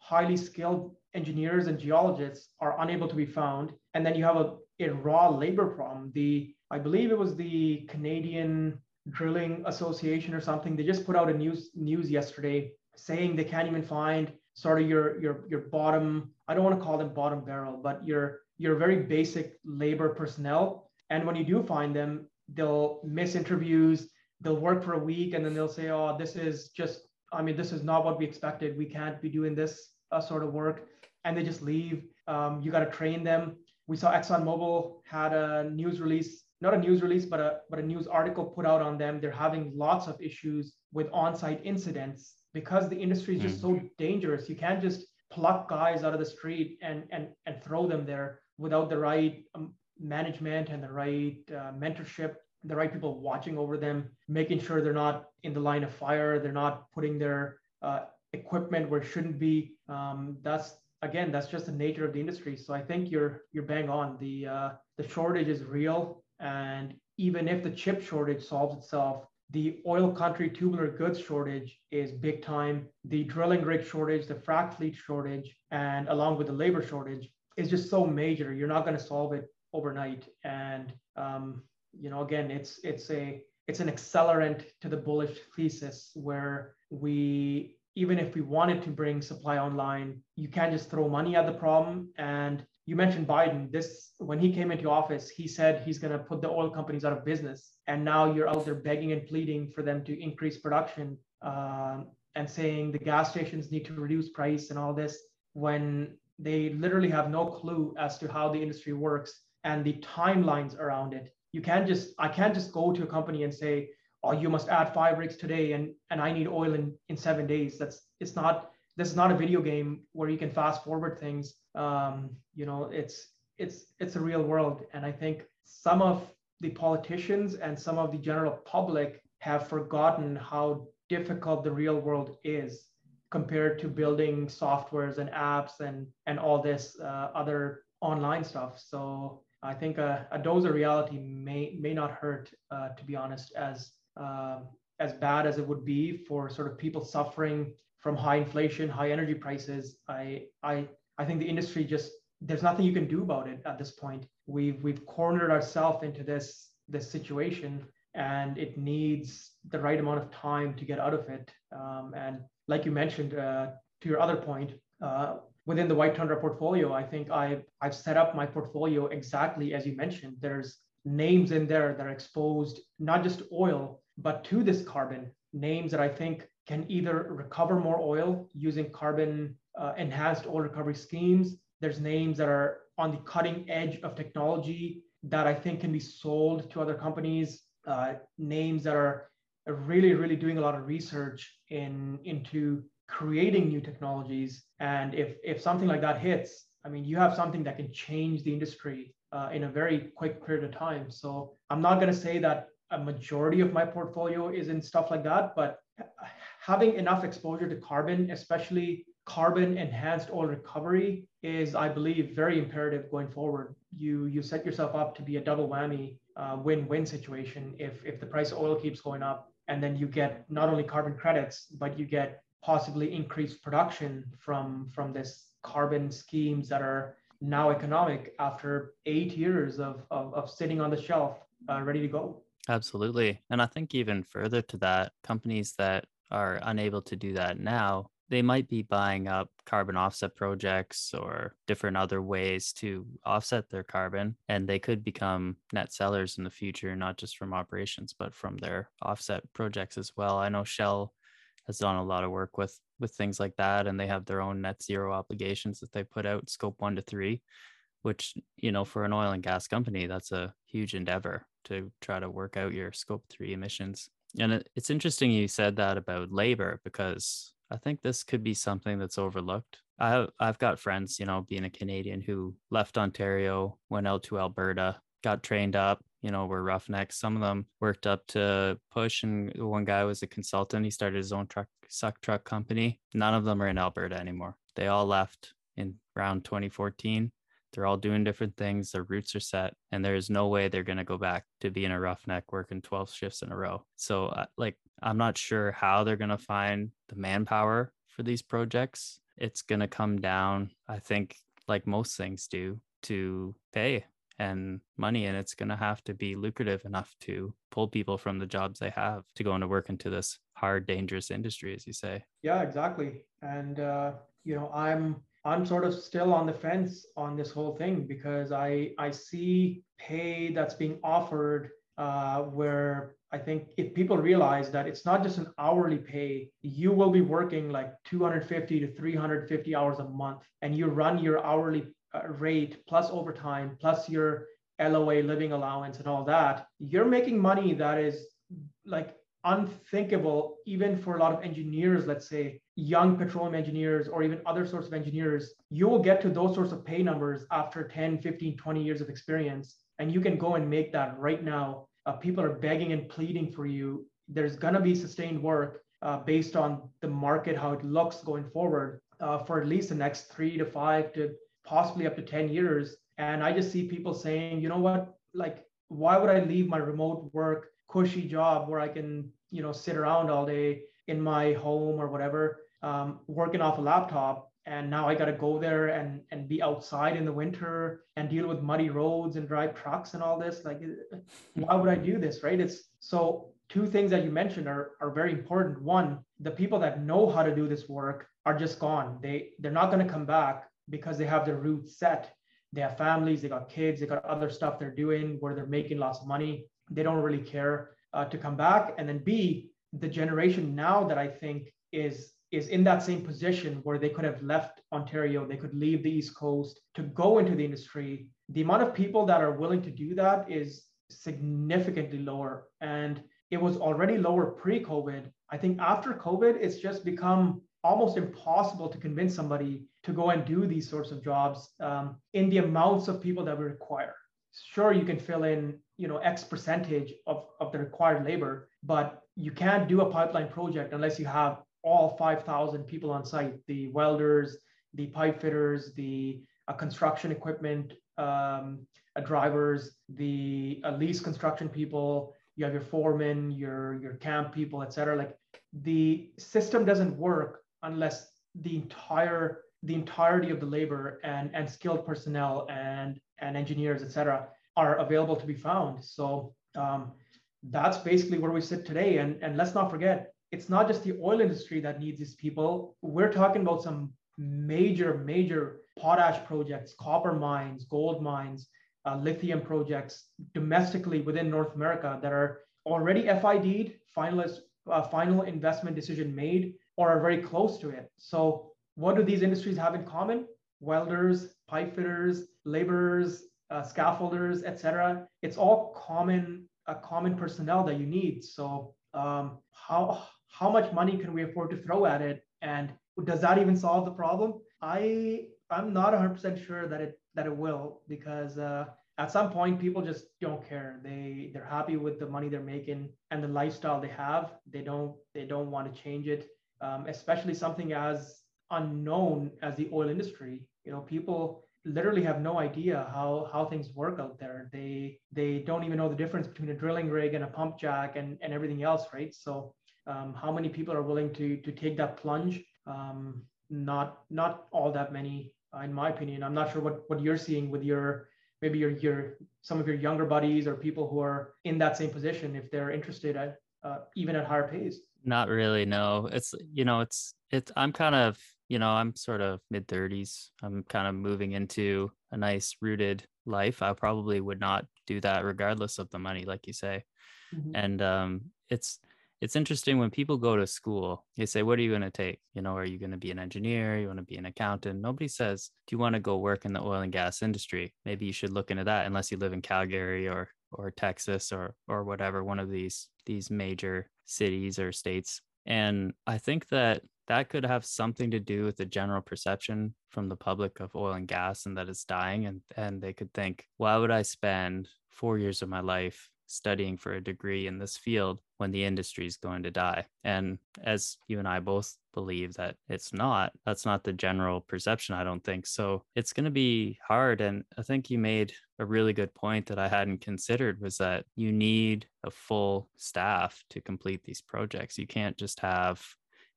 highly skilled engineers and geologists are unable to be found. And then you have a raw labor problem. I believe it was the Canadian Drilling Association or something. They just put out a news yesterday saying they can't even find sort of your bottom, I don't want to call them bottom barrel, but your very basic labor personnel. And when you do find them, they'll miss interviews, they'll work for a week, and then they'll say, oh, this is not what we expected. We can't be doing this sort of work. And they just leave. You got to train them. We saw ExxonMobil had a news release, but a news article put out on them. They're having lots of issues with on-site incidents because the industry is just so dangerous. You can't just pluck guys out of the street and throw them there without the right management and the right mentorship, the right people watching over them, making sure they're not in the line of fire, they're not putting their equipment where it shouldn't be. That's just the nature of the industry. So I think you're bang on. The shortage is real, and even if the chip shortage solves itself, the oil country tubular goods shortage is big time. The drilling rig shortage, the frac fleet shortage, and along with the labor shortage is just so major. You're not going to solve it overnight. And, you know, again, it's an accelerant to the bullish thesis where even if we wanted to bring supply online, you can't just throw money at the problem. And you mentioned Biden. When he came into office, he said he's going to put the oil companies out of business. And now you're out there begging and pleading for them to increase production and saying the gas stations need to reduce price and all this, when they literally have no clue as to how the industry works and the timelines around it. I can't just go to a company and say, oh, you must add 5 rigs today and I need oil in 7 days. This is not a video game where you can fast forward things. You know, it's a real world. And I think some of the politicians and some of the general public have forgotten how difficult the real world is. compared to building softwares and apps and all this other online stuff. So I think a dose of reality may not hurt, to be honest, as bad as it would be for sort of people suffering from high inflation, high energy prices. I think the industry just, there's nothing you can do about it at this point. We've cornered ourselves into this situation, and it needs the right amount of time to get out of it. And like you mentioned, to your other point, within the White Tundra portfolio, I think I've set up my portfolio exactly as you mentioned. There's names in there that are exposed, not just oil, but to this carbon, names that I think can either recover more oil using carbon enhanced oil recovery schemes. There's names that are on the cutting edge of technology that I think can be sold to other companies, names that are really, really doing a lot of research into creating new technologies. And if something like that hits, I mean, you have something that can change the industry in a very quick period of time. So I'm not going to say that a majority of my portfolio is in stuff like that, but having enough exposure to carbon, especially carbon enhanced oil recovery, is, I believe, very imperative going forward. You set yourself up to be a double whammy win-win situation if the price of oil keeps going up, and then you get not only carbon credits, but you get possibly increased production from this carbon schemes that are now economic after 8 years of sitting on the shelf, ready to go. Absolutely. And I think even further to that, companies that are unable to do that now, they might be buying up carbon offset projects or different other ways to offset their carbon. And they could become net sellers in the future, not just from operations, but from their offset projects as well. I know Shell has done a lot of work with things like that, and they have their own net zero obligations that they put out, Scope 1 to 3, which, you know, for an oil and gas company, that's a huge endeavor to try to work out your Scope 3 emissions. And it's interesting you said that about labor, because I think this could be something that's overlooked. I've got friends, you know, being a Canadian, who left Ontario, went out to Alberta, got trained up, you know, were roughnecks. Some of them worked up to push, and one guy was a consultant. He started his own suck truck company. None of them are in Alberta anymore. They all left in around 2014. They're all doing different things. Their roots are set, and there is no way they're going to go back to being a roughneck working 12 shifts in a row. So I'm not sure how they're going to find the manpower for these projects. It's going to come down, I think, like most things do, to pay and money. And it's going to have to be lucrative enough to pull people from the jobs they have to go into work into this hard, dangerous industry, as you say. Yeah, exactly. And, you know, I'm sort of still on the fence on this whole thing, because I see pay that's being offered where I think if people realize that it's not just an hourly pay, you will be working like 250 to 350 hours a month, and you run your hourly rate plus overtime, plus your LOA living allowance and all that, you're making money that is like unthinkable, even for a lot of engineers, let's say, young petroleum engineers or even other sorts of engineers. You will get to those sorts of pay numbers after 10, 15, 20 years of experience, and you can go and make that right now. People are begging and pleading for you. There's going to be sustained work based on the market, how it looks going forward for at least the next 3 to 5 to possibly up to 10 years. And I just see people saying, you know what, like, why would I leave my remote work, cushy job where I can, you know, sit around all day in my home or whatever, working off a laptop. And now I got to go there and be outside in the winter and deal with muddy roads and drive trucks and all this. Like, why would I do this, right? It's so two things that you mentioned are very important. One, the people that know how to do this work are just gone. They're not going to come back because they have their roots set. They have families, they got kids, they got other stuff they're doing where they're making lots of money. They don't really care to come back. And then B, the generation now that I think is in that same position where they could have left Ontario, they could leave the East Coast to go into the industry. The amount of people that are willing to do that is significantly lower. And it was already lower pre-COVID. I think after COVID, it's just become almost impossible to convince somebody to go and do these sorts of jobs in the amounts of people that we require. Sure, you can fill in, you know, X percentage of the required labor, but you can't do a pipeline project unless you have all 5,000 people on site, the welders, the pipe fitters, the construction equipment drivers, the lease construction people, you have your foremen, your camp people, et cetera. Like, the system doesn't work unless the entirety of the labor and skilled personnel and engineers, et cetera, are available to be found. So that's basically where we sit today. And let's not forget, it's not just the oil industry that needs these people. We're talking about some major, major potash projects, copper mines, gold mines, lithium projects domestically within North America that are already FID'd, final investment decision made, or are very close to it. So what do these industries have in common? Welders, pipe fitters, laborers, scaffolders, etc. It's all common personnel that you need. So how much money can we afford to throw at it, and does that even solve the problem? I'm not 100% sure that it will, because at some point people just don't care. They're happy with the money they're making and the lifestyle they have. They don't want to change it, especially something as unknown as the oil industry. You know, people literally have no idea how things work out there. They don't even know the difference between a drilling rig and a pump jack and everything else, right? So how many people are willing to take that plunge? Not all that many, in my opinion. I'm not sure what you're seeing with your some of your younger buddies or people who are in that same position, if they're interested at even at higher pays. Not really, no. I'm sort of mid 30s. I'm kind of moving into a nice rooted life. I probably would not do that regardless of the money, like you say. Mm-hmm. And it's interesting when people go to school, they say, what are you going to take? You know, are you going to be an engineer? You want to be an accountant? Nobody says, do you want to go work in the oil and gas industry? Maybe you should look into that, unless you live in Calgary or Texas or whatever, one of these major cities or states. And I think that could have something to do with the general perception from the public of oil and gas, and that it's dying. And they could think, why would I spend 4 years of my life studying for a degree in this field when the industry is going to die? And as you and I both believe that it's not, that's not the general perception, I don't think. So it's going to be hard. And I think you made a really good point that I hadn't considered, was that you need a full staff to complete these projects. You can't just have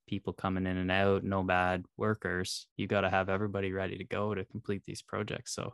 people coming in and out, nomad workers. You got to have everybody ready to go to complete these projects. So,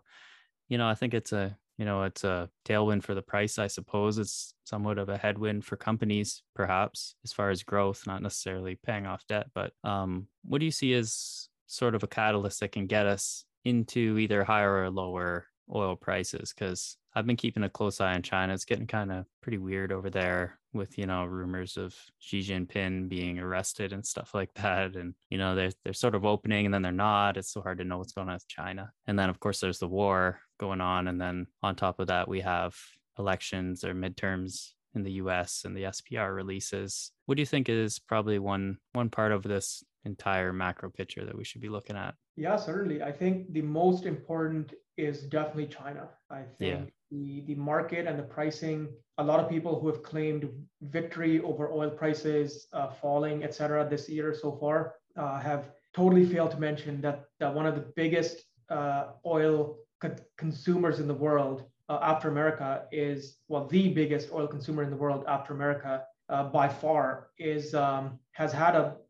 you know, I think it's a tailwind for the price, I suppose. It's somewhat of a headwind for companies, perhaps, as far as growth, not necessarily paying off debt. But what do you see as sort of a catalyst that can get us into either higher or lower oil prices? Because I've been keeping a close eye on China. It's getting kind of pretty weird over there with, you know, rumors of Xi Jinping being arrested and stuff like that. And, you know, they're sort of opening and then they're not. It's so hard to know what's going on with China. And then, of course, there's the war going on. And then on top of that, we have elections or midterms in the US and the SPR releases. What do you think is probably one part of this entire macro picture that we should be looking at? Yeah, certainly. I think the most important is definitely China. I think the market and the pricing, a lot of people who have claimed victory over oil prices falling, et cetera, this year so far have totally failed to mention that one of the biggest oil consumers in the world after America is, well, the biggest oil consumer in the world after America by far is, has had a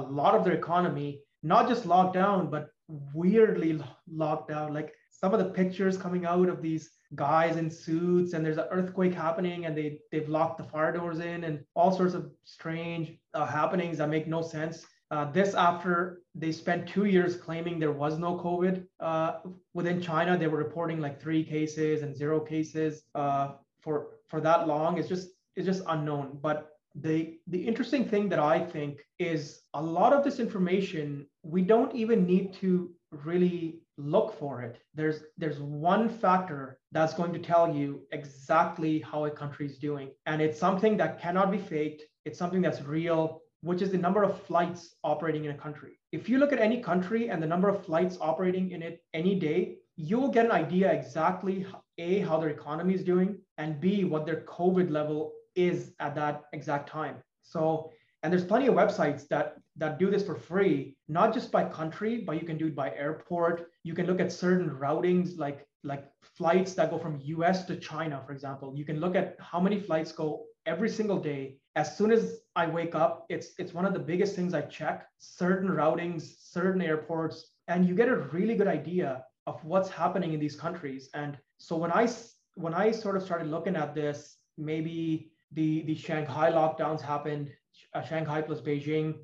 lot of their economy, not just locked down, but weirdly locked down. Like, some of the pictures coming out of these guys in suits, and there's an earthquake happening, and they've locked the fire doors in, and all sorts of strange happenings that make no sense. This after they spent 2 years claiming there was no COVID. Within China, they were reporting like 3 cases and 0 cases for that long. It's just unknown. But the interesting thing that I think is, a lot of this information, we don't even need to really look for it. There's one factor that's going to tell you exactly how a country is doing. And it's something that cannot be faked. It's something that's real, which is the number of flights operating in a country. If you look at any country and the number of flights operating in it any day, you will get an idea exactly, A, how their economy is doing, and B, what their COVID level is at that exact time. So And there's plenty of websites that do this for free, not just by country, but you can do it by airport. You can look at certain routings, like flights that go from US to China, for example. You can look at how many flights go every single day. As soon as I wake up, it's one of the biggest things I check, certain routings, certain airports, and you get a really good idea of what's happening in these countries. And so when I sort of started looking at this, maybe the Shanghai lockdowns happened, Shanghai plus Beijing.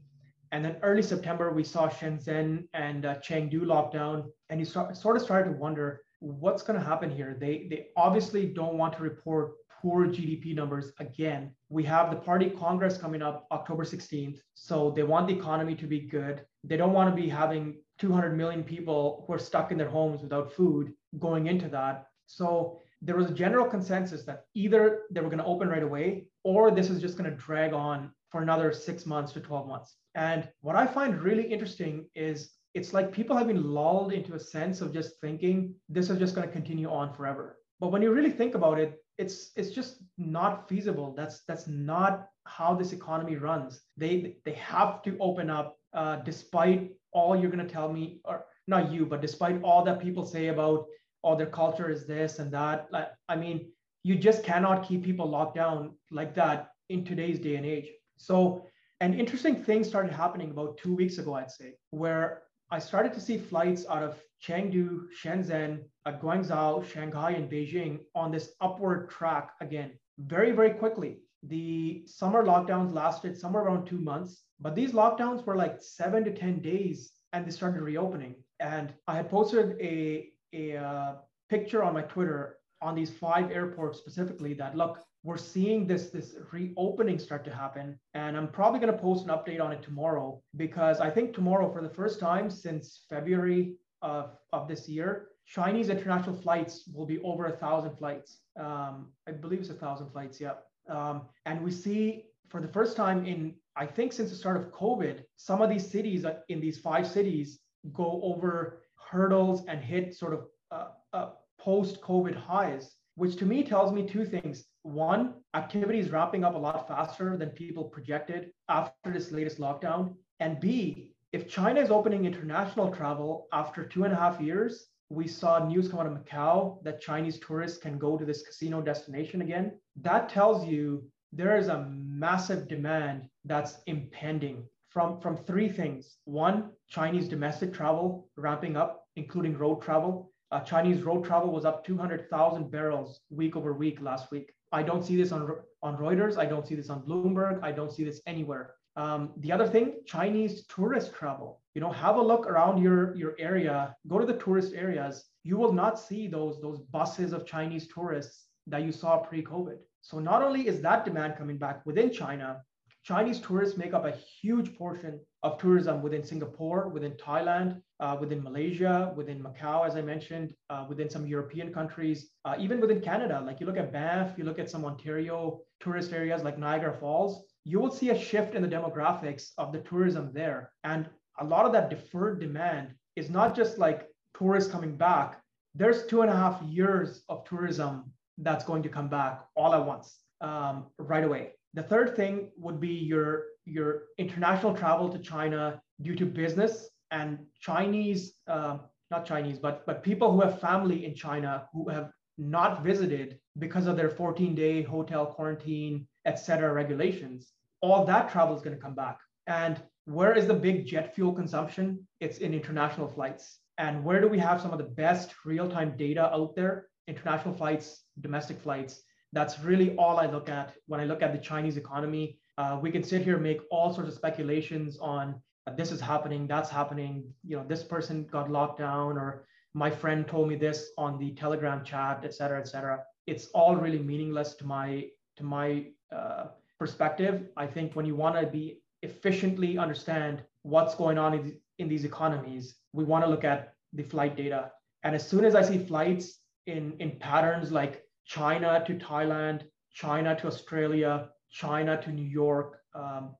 And then early September, we saw Shenzhen and Chengdu lockdown. And you sort of started to wonder, what's going to happen here? They obviously don't want to report poor GDP numbers again. We have the Party Congress coming up October 16th. So they want the economy to be good. They don't want to be having 200 million people who are stuck in their homes without food going into that. So there was a general consensus that either they were going to open right away, or this is just going to drag on for another 6 months to 12 months. And what I find really interesting is it's like people have been lulled into a sense of just thinking this is just going to continue on forever. But when you really think about it, it's just not feasible. That's not how this economy runs. They have to open up despite all you're going to tell me, or not you, but despite all that people say about, oh, their culture is this and that. I mean, you just cannot keep people locked down like that in today's day and age. So an interesting thing started happening about 2 weeks ago, I'd say, where I started to see flights out of Chengdu, Shenzhen, Guangzhou, Shanghai, and Beijing on this upward track again, very, very quickly. The summer lockdowns lasted somewhere around 2 months, but these lockdowns were like 7 to 10 days, and they started reopening. And I had posted a picture on my Twitter on these 5 airports specifically that, look, we're seeing this reopening start to happen. And I'm probably going to post an update on it tomorrow, because I think tomorrow, for the first time since February of this year, Chinese international flights will be over 1,000 flights. I believe it's 1,000 flights, yeah. And we see for the first time in, I think since the start of COVID, some of these cities in these 5 cities go over hurdles and hit sort of post-COVID highs, which to me tells me 2 things. One, activity is ramping up a lot faster than people projected after this latest lockdown. And B, if China is opening international travel after 2.5 years, we saw news come out of Macau that Chinese tourists can go to this casino destination again. That tells you there is a massive demand that's impending from 3 things. One, Chinese domestic travel ramping up, including road travel. Chinese road travel was up 200,000 barrels week over week last week. I don't see this on Reuters. I don't see this on Bloomberg. I don't see this anywhere. The other thing, Chinese tourist travel. You know, have a look around your area. Go to the tourist areas. You will not see those buses of Chinese tourists that you saw pre-COVID. So not only is that demand coming back within China, Chinese tourists make up a huge portion of tourism within Singapore, within Thailand, within Malaysia, within Macau, as I mentioned, within some European countries, even within Canada. Like you look at Banff, you look at some Ontario tourist areas like Niagara Falls, you will see a shift in the demographics of the tourism there. And a lot of that deferred demand is not just like tourists coming back. There's 2.5 years of tourism that's going to come back all at once, right away. The third thing would be your international travel to China due to business and Chinese, not Chinese, but people who have family in China who have not visited because of their 14-day hotel quarantine, et cetera, regulations. All that travel is going to come back. And where is the big jet fuel consumption? It's in international flights. And where do we have some of the best real-time data out there? International flights, domestic flights. That's really all I look at when I look at the Chinese economy. We can sit here and make all sorts of speculations on this is happening, that's happening. You know, this person got locked down, or my friend told me this on the Telegram chat, et cetera, et cetera. It's all really meaningless to my perspective. I think when you want to be efficiently understand what's going on in these economies, we want to look at the flight data. And as soon as I see flights in patterns like China to Thailand, China to Australia, China to New York,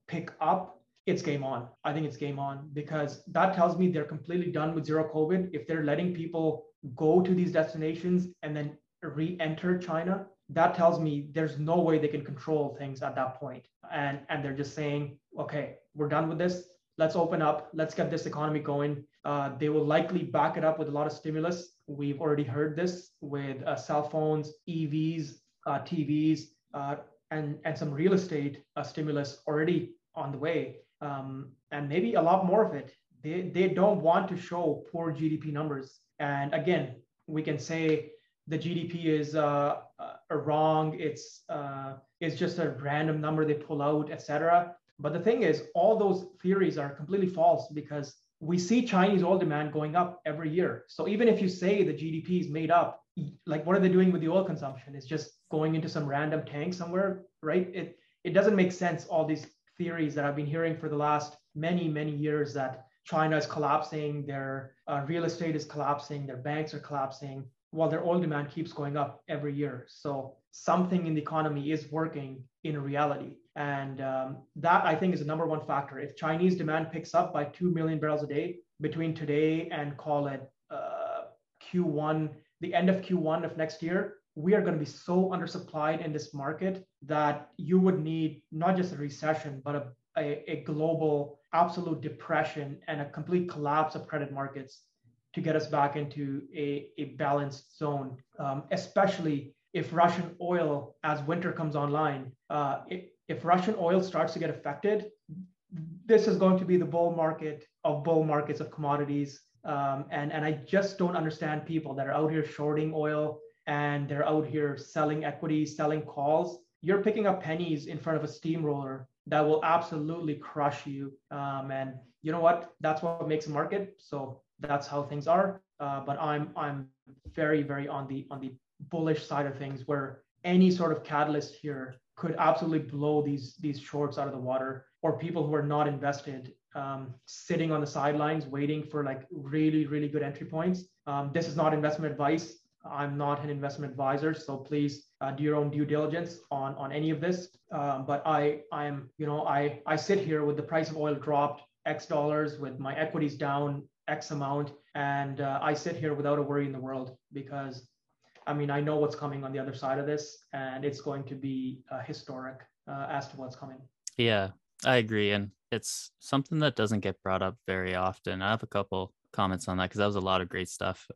pick up, it's game on. I think it's game on, because that tells me they're completely done with zero COVID. If they're letting people go to these destinations and then re-enter China, that tells me there's no way they can control things at that point. And they're just saying, okay, we're done with this. Let's open up. Let's get this economy going. They will likely back it up with a lot of stimulus. We've already heard this with cell phones, EVs, TVs, and some real estate stimulus already on the way. And maybe a lot more of it. They don't want to show poor GDP numbers. And again, we can say the GDP is wrong. It's just a random number they pull out, etc. But the thing is, all those theories are completely false because we see Chinese oil demand going up every year. So even if you say the GDP is made up, like what are they doing with the oil consumption? It's just going into some random tank somewhere, right? It doesn't make sense, all these theories that I've been hearing for the last many, many years that China is collapsing, their real estate is collapsing, their banks are collapsing, while their oil demand keeps going up every year. So something in the economy is working in reality. And that, I think, is the number one factor. If Chinese demand picks up by 2 million barrels a day between today and call it Q1, the end of Q1 of next year, we are going to be so undersupplied in this market that you would need not just a recession, but a global absolute depression and a complete collapse of credit markets to get us back into a balanced zone, especially if Russian oil, as winter comes online, if Russian oil starts to get affected, this is going to be the bull market of bull markets of commodities. And I just don't understand people that are out here shorting oil and they're out here selling equities, selling calls. You're picking up pennies in front of a steamroller that will absolutely crush you. And you know what? That's what makes a market. So that's how things are. But I'm very, very on the bullish side of things, where any sort of catalyst here could absolutely blow these shorts out of the water, or people who are not invested sitting on the sidelines waiting for like really, really good entry points. This is not investment advice. I'm not an investment advisor, so please do your own due diligence on any of this. But I sit here with the price of oil dropped X dollars, with my equities down X amount, and I sit here without a worry in the world because I know what's coming on the other side of this, and it's going to be historic as to what's coming. Yeah, I agree. And it's something that doesn't get brought up very often. I have a couple comments on that because that was a lot of great stuff,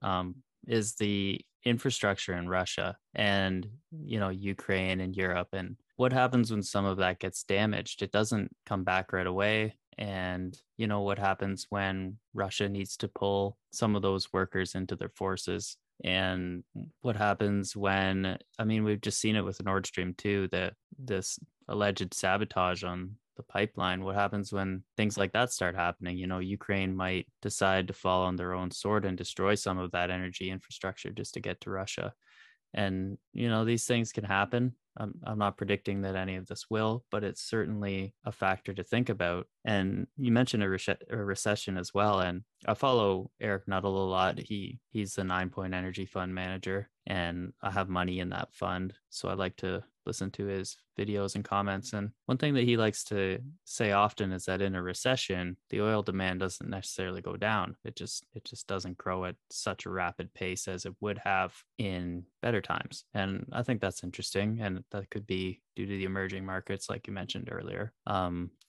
is the infrastructure in Russia and, Ukraine and Europe, and what happens when some of that gets damaged. It doesn't come back right away. And, what happens when Russia needs to pull some of those workers into their forces? And what happens when, we've just seen it with Nord Stream 2, this alleged sabotage on the pipeline. What happens when things like that start happening? Ukraine might decide to fall on their own sword and destroy some of that energy infrastructure just to get to Russia. And, these things can happen. I'm not predicting that any of this will, but it's certainly a factor to think about. And you mentioned a recession as well. And I follow Eric Nuttall a lot. He's the 9 Point Energy fund manager, and I have money in that fund. So I like to listen to his videos and comments. And one thing that he likes to say often is that in a recession, the oil demand doesn't necessarily go down. It just doesn't grow at such a rapid pace as it would have in better times. And I think that's interesting. And that could be due to the emerging markets, like you mentioned earlier.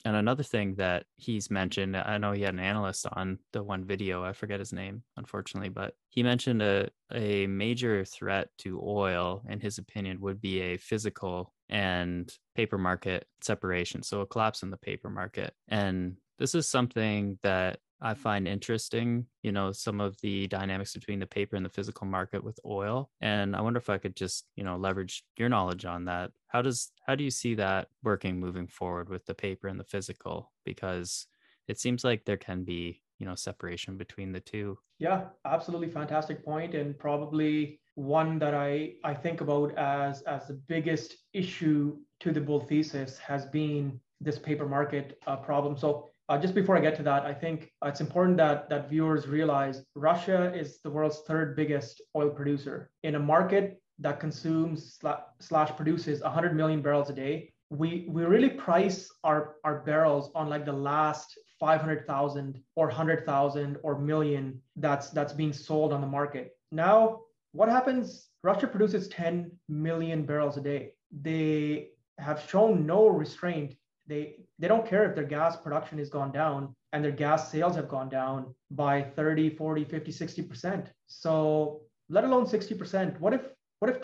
And another thing that he's mentioned, I know he had an analyst on the one video, I forget his name, unfortunately, but he mentioned a major threat to oil, in his opinion, would be a physical and paper market separation. So a collapse in the paper market. And this is something that I find interesting, some of the dynamics between the paper and the physical market with oil. And I wonder if I could just, leverage your knowledge on that. How do you see that working moving forward with the paper and the physical? Because it seems like there can be, separation between the two. Yeah, absolutely. Fantastic point. And probably one that I think about as the biggest issue to the bull thesis has been this paper market problem. So just before I get to that, I think it's important that viewers realize Russia is the world's third biggest oil producer. In a market that consumes / produces 100 million barrels a day, we really price our barrels on like the last 500,000 or 100,000 or million that's being sold on the market. Now, what happens? Russia produces 10 million barrels a day. They have shown no restraint. They don't care if their gas production has gone down and their gas sales have gone down by 30, 40, 50, 60%. So let alone 60%. What if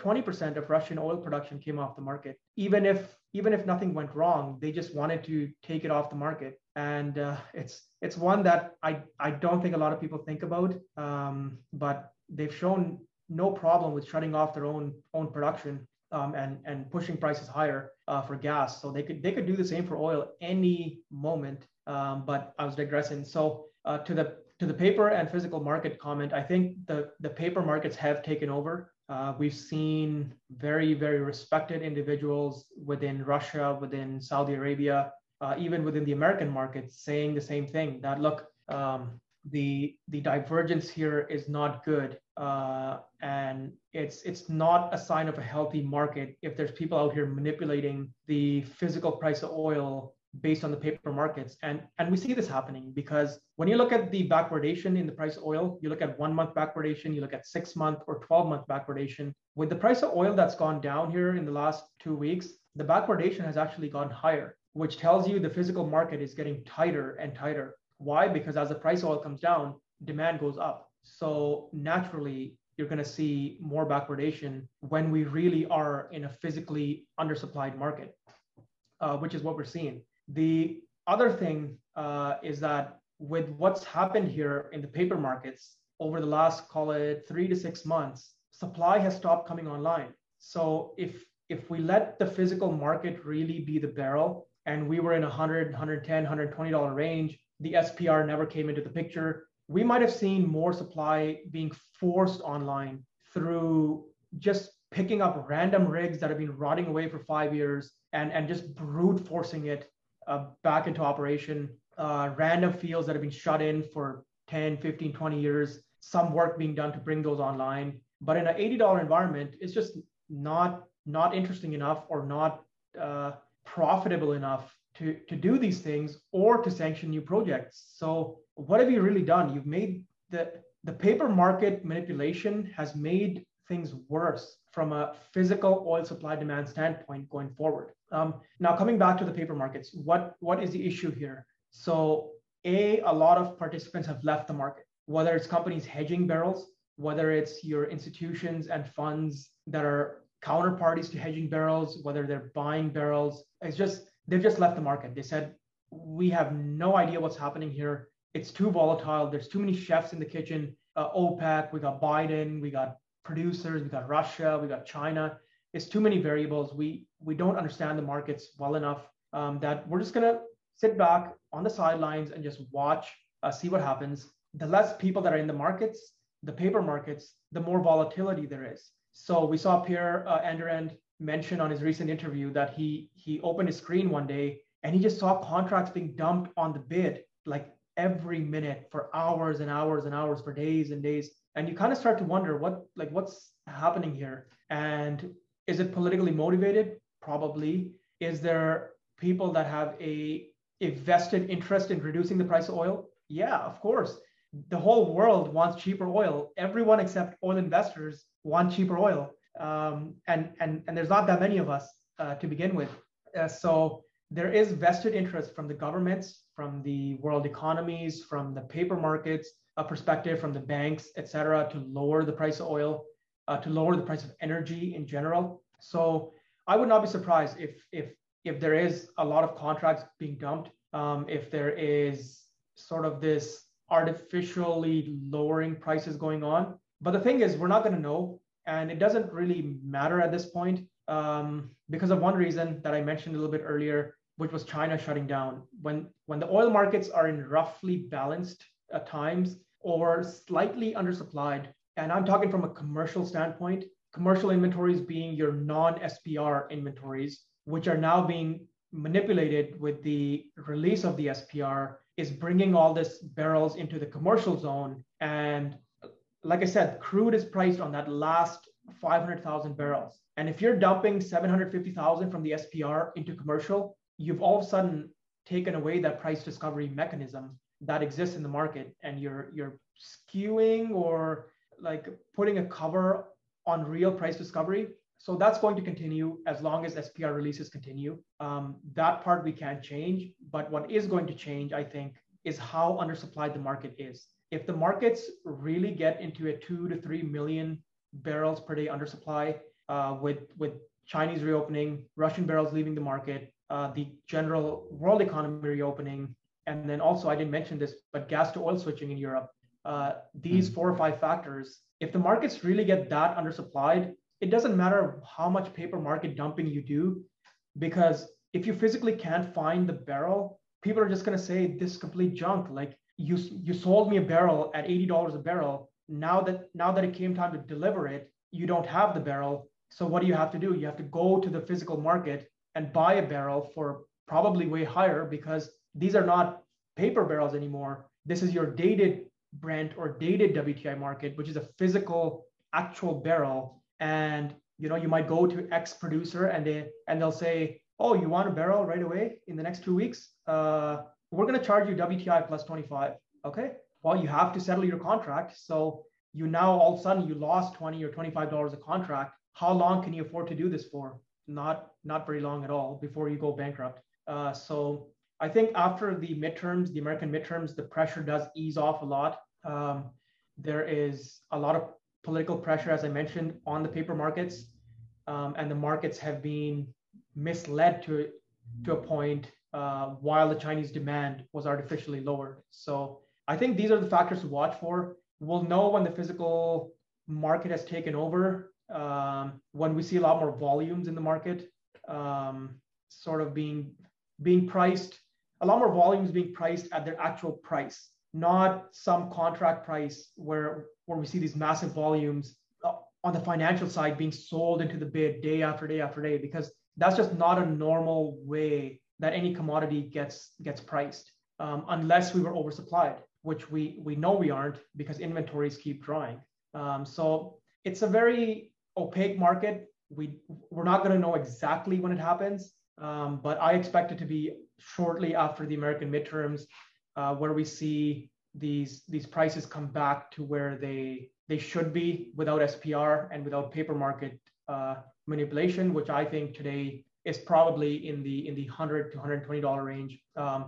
20% of Russian oil production came off the market? Even if nothing went wrong, they just wanted to take it off the market. And it's one that I don't think a lot of people think about, but they've shown no problem with shutting off their own production and pushing prices higher for gas. So they could do the same for oil any moment. But I was digressing. So to the paper and physical market comment, I think the paper markets have taken over. We've seen very, very respected individuals within Russia, within Saudi Arabia, even within the American market saying the same thing, that look, the divergence here is not good. And it's not a sign of a healthy market if there's people out here manipulating the physical price of oil based on the paper markets. And we see this happening because when you look at the backwardation in the price of oil, you look at 1 month backwardation, you look at 6 month or 12 month backwardation. With the price of oil that's gone down here in the last 2 weeks, the backwardation has actually gone higher, which tells you the physical market is getting tighter and tighter. Why? Because as the price of oil comes down, demand goes up. So naturally, you're going to see more backwardation when we really are in a physically undersupplied market, which is what we're seeing. The other thing is that with what's happened here in the paper markets over the last, call it 3 to 6 months, supply has stopped coming online. So if we let the physical market really be the barrel and we were in $100, $110, $120 range, the SPR never came into the picture, we might have seen more supply being forced online through just picking up random rigs that have been rotting away for 5 years and just brute forcing it back into operation, random fields that have been shut in for 10, 15, 20 years, some work being done to bring those online. But in an $80 environment, it's just not interesting enough or not profitable enough to do these things or to sanction new projects. So what have you really done? You've made the paper market manipulation has made things worse from a physical oil supply demand standpoint going forward. Now, coming back to the paper markets, what is the issue here? So a lot of participants have left the market, whether it's companies hedging barrels, whether it's your institutions and funds that are counterparties to hedging barrels, whether they're buying barrels. It's just, they've just left the market. They said, we have no idea what's happening here. It's too volatile. There's too many chefs in the kitchen. OPEC, we got Biden, we got producers, we got Russia, we got China. It's too many variables. We don't understand the markets well enough that we're just going to sit back on the sidelines and just watch, see what happens. The less people that are in the markets, the paper markets, the more volatility there is. So we saw Pierre Andurand mention on his recent interview that he opened his screen one day and he just saw contracts being dumped on the bid like every minute for hours and hours and hours, for days and days. And you kind of start to wonder what's happening here. And is it politically motivated? Probably. Is there people that have a vested interest in reducing the price of oil? Yeah, of course. The whole world wants cheaper oil. Everyone except oil investors want cheaper oil. And there's not that many of us to begin with. So there is vested interest from the governments, from the world economies, from the paper markets, a perspective from the banks, et cetera, to lower the price of oil, to lower the price of energy in general. So I would not be surprised if there is a lot of contracts being dumped, if there is sort of this artificially lowering prices going on. But the thing is, we're not going to know. And it doesn't really matter at this point because of one reason that I mentioned a little bit earlier, which was China shutting down. When the oil markets are in roughly balanced times or slightly undersupplied, and I'm talking from a commercial standpoint, commercial inventories being your non-SPR inventories, which are now being manipulated with the release of the SPR, is bringing all this barrels into the commercial zone. And like I said, crude is priced on that last 500,000 barrels. And if you're dumping 750,000 from the SPR into commercial, you've all of a sudden taken away that price discovery mechanism that exists in the market. And you're skewing or like putting a cover on real price discovery. So that's going to continue as long as SPR releases continue. That part we can't change, but what is going to change, I think, is how undersupplied the market is. If the markets really get into a 2 to 3 million barrels per day undersupply with Chinese reopening, Russian barrels leaving the market, the general world economy reopening, and then also, I didn't mention this, but gas to oil switching in Europe, these 4 or 5 factors, if the markets really get that undersupplied, it doesn't matter how much paper market dumping you do, because if you physically can't find the barrel, people are just going to say this is complete junk. Like you sold me a barrel at $80 a barrel. Now that it came time to deliver it, you don't have the barrel. So what do you have to do? You have to go to the physical market and buy a barrel for probably way higher, because these are not paper barrels anymore. This is your dated Brent or dated WTI market, which is a physical actual barrel. And you know, you might go to X producer and they'll say, oh, you want a barrel right away in the next 2 weeks? We're going to charge you WTI plus 25. Okay, well, you have to settle your contract. So you now all of a sudden you lost $20 or $25 a contract. How long can you afford to do this for? Not very long at all before you go bankrupt. So I think after the midterms, the American midterms, the pressure does ease off a lot. There is a lot of political pressure, as I mentioned, on the paper markets, and the markets have been misled to a point while the Chinese demand was artificially lowered. So I think these are the factors to watch for. We'll know when the physical market has taken over, when we see a lot more volumes in the market, sort of being priced, a lot more volumes being priced at their actual price, not some contract price where we see these massive volumes on the financial side being sold into the bid day after day after day, because that's just not a normal way that any commodity gets priced, unless we were oversupplied, which we know we aren't, because inventories keep drying. So it's a very opaque market. We're not going to know exactly when it happens, but I expect it to be shortly after the American midterms, where we see these prices come back to where they should be without SPR and without paper market manipulation, which I think today is probably in the $100 to $120 range. And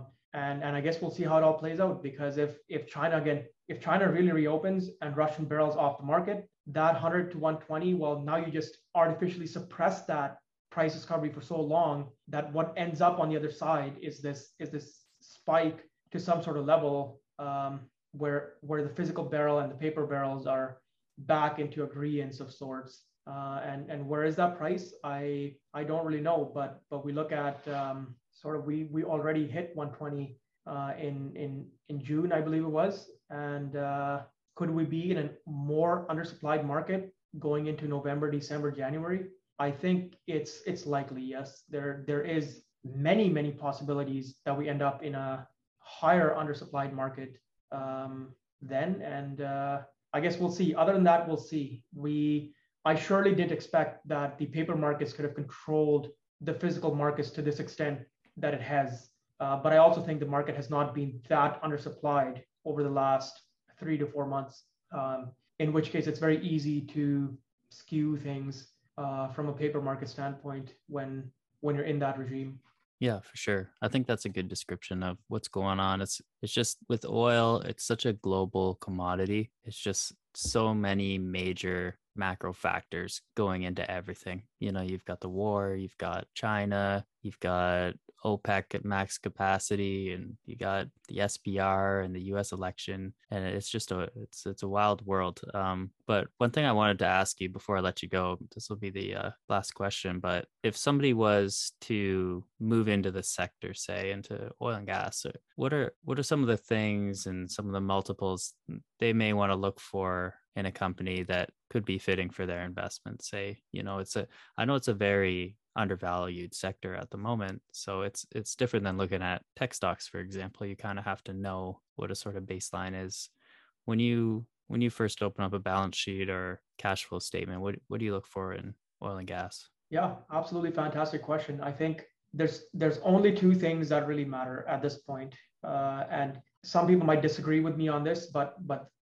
I guess we'll see how it all plays out, because if China really reopens and Russian barrels off the market, that $100 to $120, well, now you just artificially suppress that price discovery for so long that what ends up on the other side is this spike to some sort of level, where the physical barrel and the paper barrels are back into agreeance of sorts. And where is that price? I don't really know, but we look at we already hit 120 in June, I believe it was. And could we be in a more undersupplied market going into November, December, January? I think it's likely, yes. There is many possibilities that we end up in a higher undersupplied market then, and I guess we'll see. Other than that, we'll see. I surely didn't expect that the paper markets could have controlled the physical markets to this extent that it has, but I also think the market has not been that undersupplied over the last 3 to 4 months, in which case it's very easy to skew things from a paper market standpoint when you're in that regime. Yeah, for sure. I think that's a good description of what's going on. It's just with oil, it's such a global commodity. It's just so many major macro factors going into everything. You know, you've got the war, you've got China, you've got OPEC at max capacity, and you got the SPR and the US election. And it's just it's a wild world. But one thing I wanted to ask you before I let you go, this will be the last question, but if somebody was to move into the sector, say into oil and gas, what are some of the things and some of the multiples they may want to look for in a company that could be fitting for their investment? Say, you know, I know it's a very undervalued sector at the moment. So it's different than looking at tech stocks, for example. You kind of have to know what a sort of baseline is. When you first open up a balance sheet or cash flow statement, what do you look for in oil and gas? Yeah, absolutely fantastic question. I think there's only 2 things that really matter at this point. And some people might disagree with me on this, but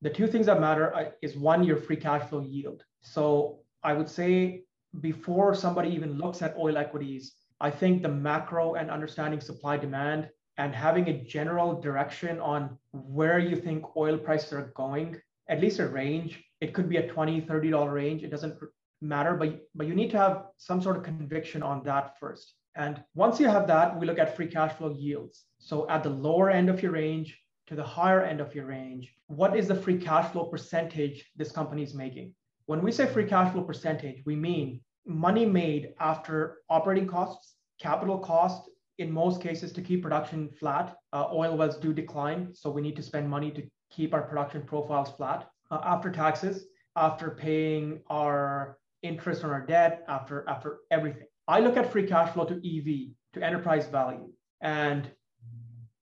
the 2 things that matter is, one, your free cash flow yield. So I would say before somebody even looks at oil equities, I think the macro and understanding supply demand and having a general direction on where you think oil prices are going, at least a range. It could be a $20, $30 range. It doesn't matter, but you need to have some sort of conviction on that first. And once you have that, we look at free cash flow yields. So at the lower end of your range to the higher end of your range, what is the free cash flow percentage this company is making? When we say free cash flow percentage, we mean money made after operating costs, capital cost, in most cases to keep production flat. Oil wells do decline, so we need to spend money to keep our production profiles flat. After taxes, after paying our interest on our debt, after everything. I look at free cash flow to EV, to enterprise value. And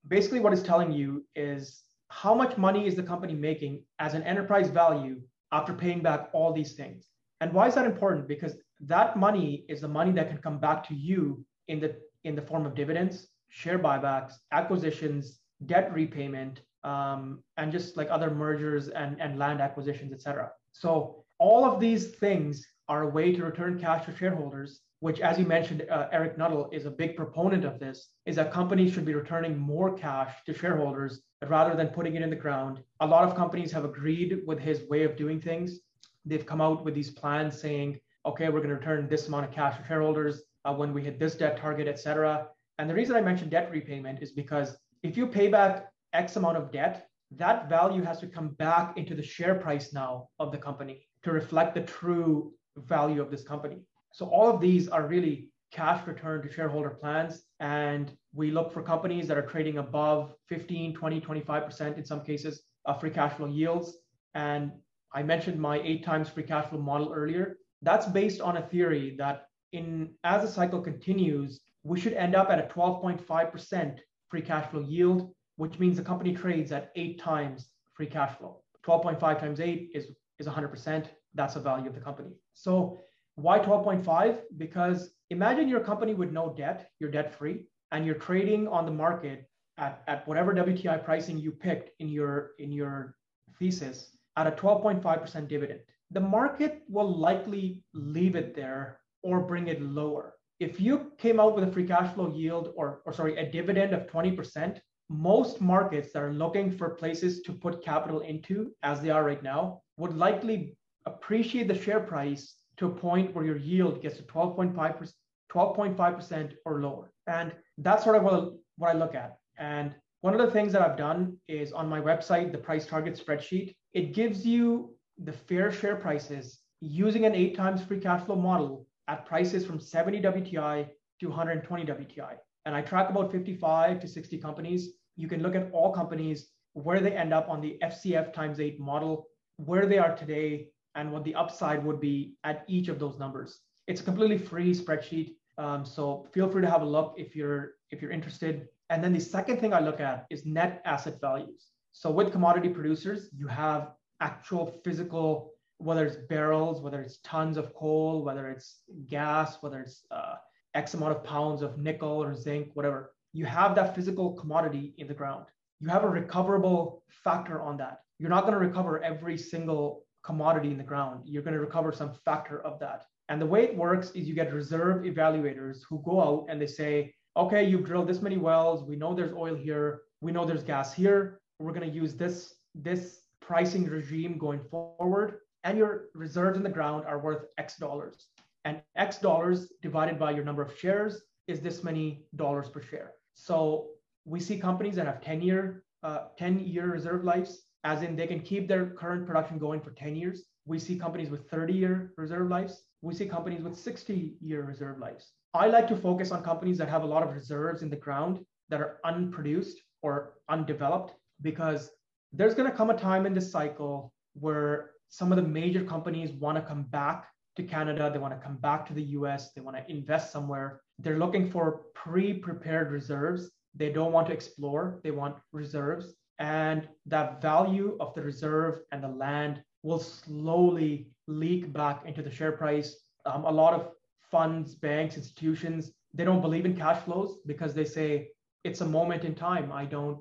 basically what it's telling you is how much money is the company making as an enterprise value after paying back all these things. And why is that important? Because that money is the money that can come back to you in the form of dividends, share buybacks, acquisitions, debt repayment, and just like other mergers and land acquisitions, et cetera. So all of these things are a way to return cash to shareholders, which, as you mentioned, Eric Nuttall is a big proponent of this, is that companies should be returning more cash to shareholders rather than putting it in the ground. A lot of companies have agreed with his way of doing things. They've come out with these plans saying, okay, we're going to return this amount of cash to shareholders when we hit this debt target, et cetera. And the reason I mentioned debt repayment is because if you pay back X amount of debt, that value has to come back into the share price now of the company to reflect the true value of this company. So all of these are really cash return to shareholder plans. And we look for companies that are trading above 15, 20, 25% in some cases of free cash flow yields. And I mentioned my 8 times free cash flow model earlier. That's based on a theory that as the cycle continues, we should end up at a 12.5% free cash flow yield, which means the company trades at 8 times free cash flow. 12.5 times 8 is 100%. That's the value of the company. So why 12.5? Because imagine your company with no debt, you're debt-free, and you're trading on the market at whatever WTI pricing you picked in your thesis at a 12.5% dividend. The market will likely leave it there or bring it lower. If you came out with a free cash flow yield a dividend of 20%, most markets that are looking for places to put capital into, as they are right now, would likely appreciate the share price to a point where your yield gets to 12.5% or lower. And that's sort of what I look at. And one of the things that I've done is on my website, the price target spreadsheet, it gives you the fair share prices using an 8 times free cash flow model at prices from 70 WTI to 120 WTI. And I track about 55 to 60 companies. You can look at all companies, where they end up on the FCF times 8 model, where they are today, and what the upside would be at each of those numbers. It's a completely free spreadsheet. So feel free to have a look if you're interested. And then the second thing I look at is net asset values. So with commodity producers, you have actual physical, whether it's barrels, whether it's tons of coal, whether it's gas, whether it's X amount of pounds of nickel or zinc, whatever. You have that physical commodity in the ground. You have a recoverable factor on that. You're not going to recover every single commodity in the ground. You're going to recover some factor of that. And the way it works is you get reserve evaluators who go out and they say, okay, you've drilled this many wells. We know there's oil here. We know there's gas here. We're going to use this pricing regime going forward. And your reserves in the ground are worth X dollars. And X dollars divided by your number of shares is this many dollars per share. So we see companies that have 10-year reserve lives, as in they can keep their current production going for 10 years. We see companies with 30-year reserve lives. We see companies with 60-year reserve lives. I like to focus on companies that have a lot of reserves in the ground that are unproduced or undeveloped, because there's going to come a time in this cycle where some of the major companies want to come back to Canada. They want to come back to the US. They want to invest somewhere. They're looking for pre-prepared reserves. They don't want to explore. They want reserves. And that value of the reserve and the land will slowly leak back into the share price. A lot of funds, banks, institutions, they don't believe in cash flows because they say it's a moment in time. I don't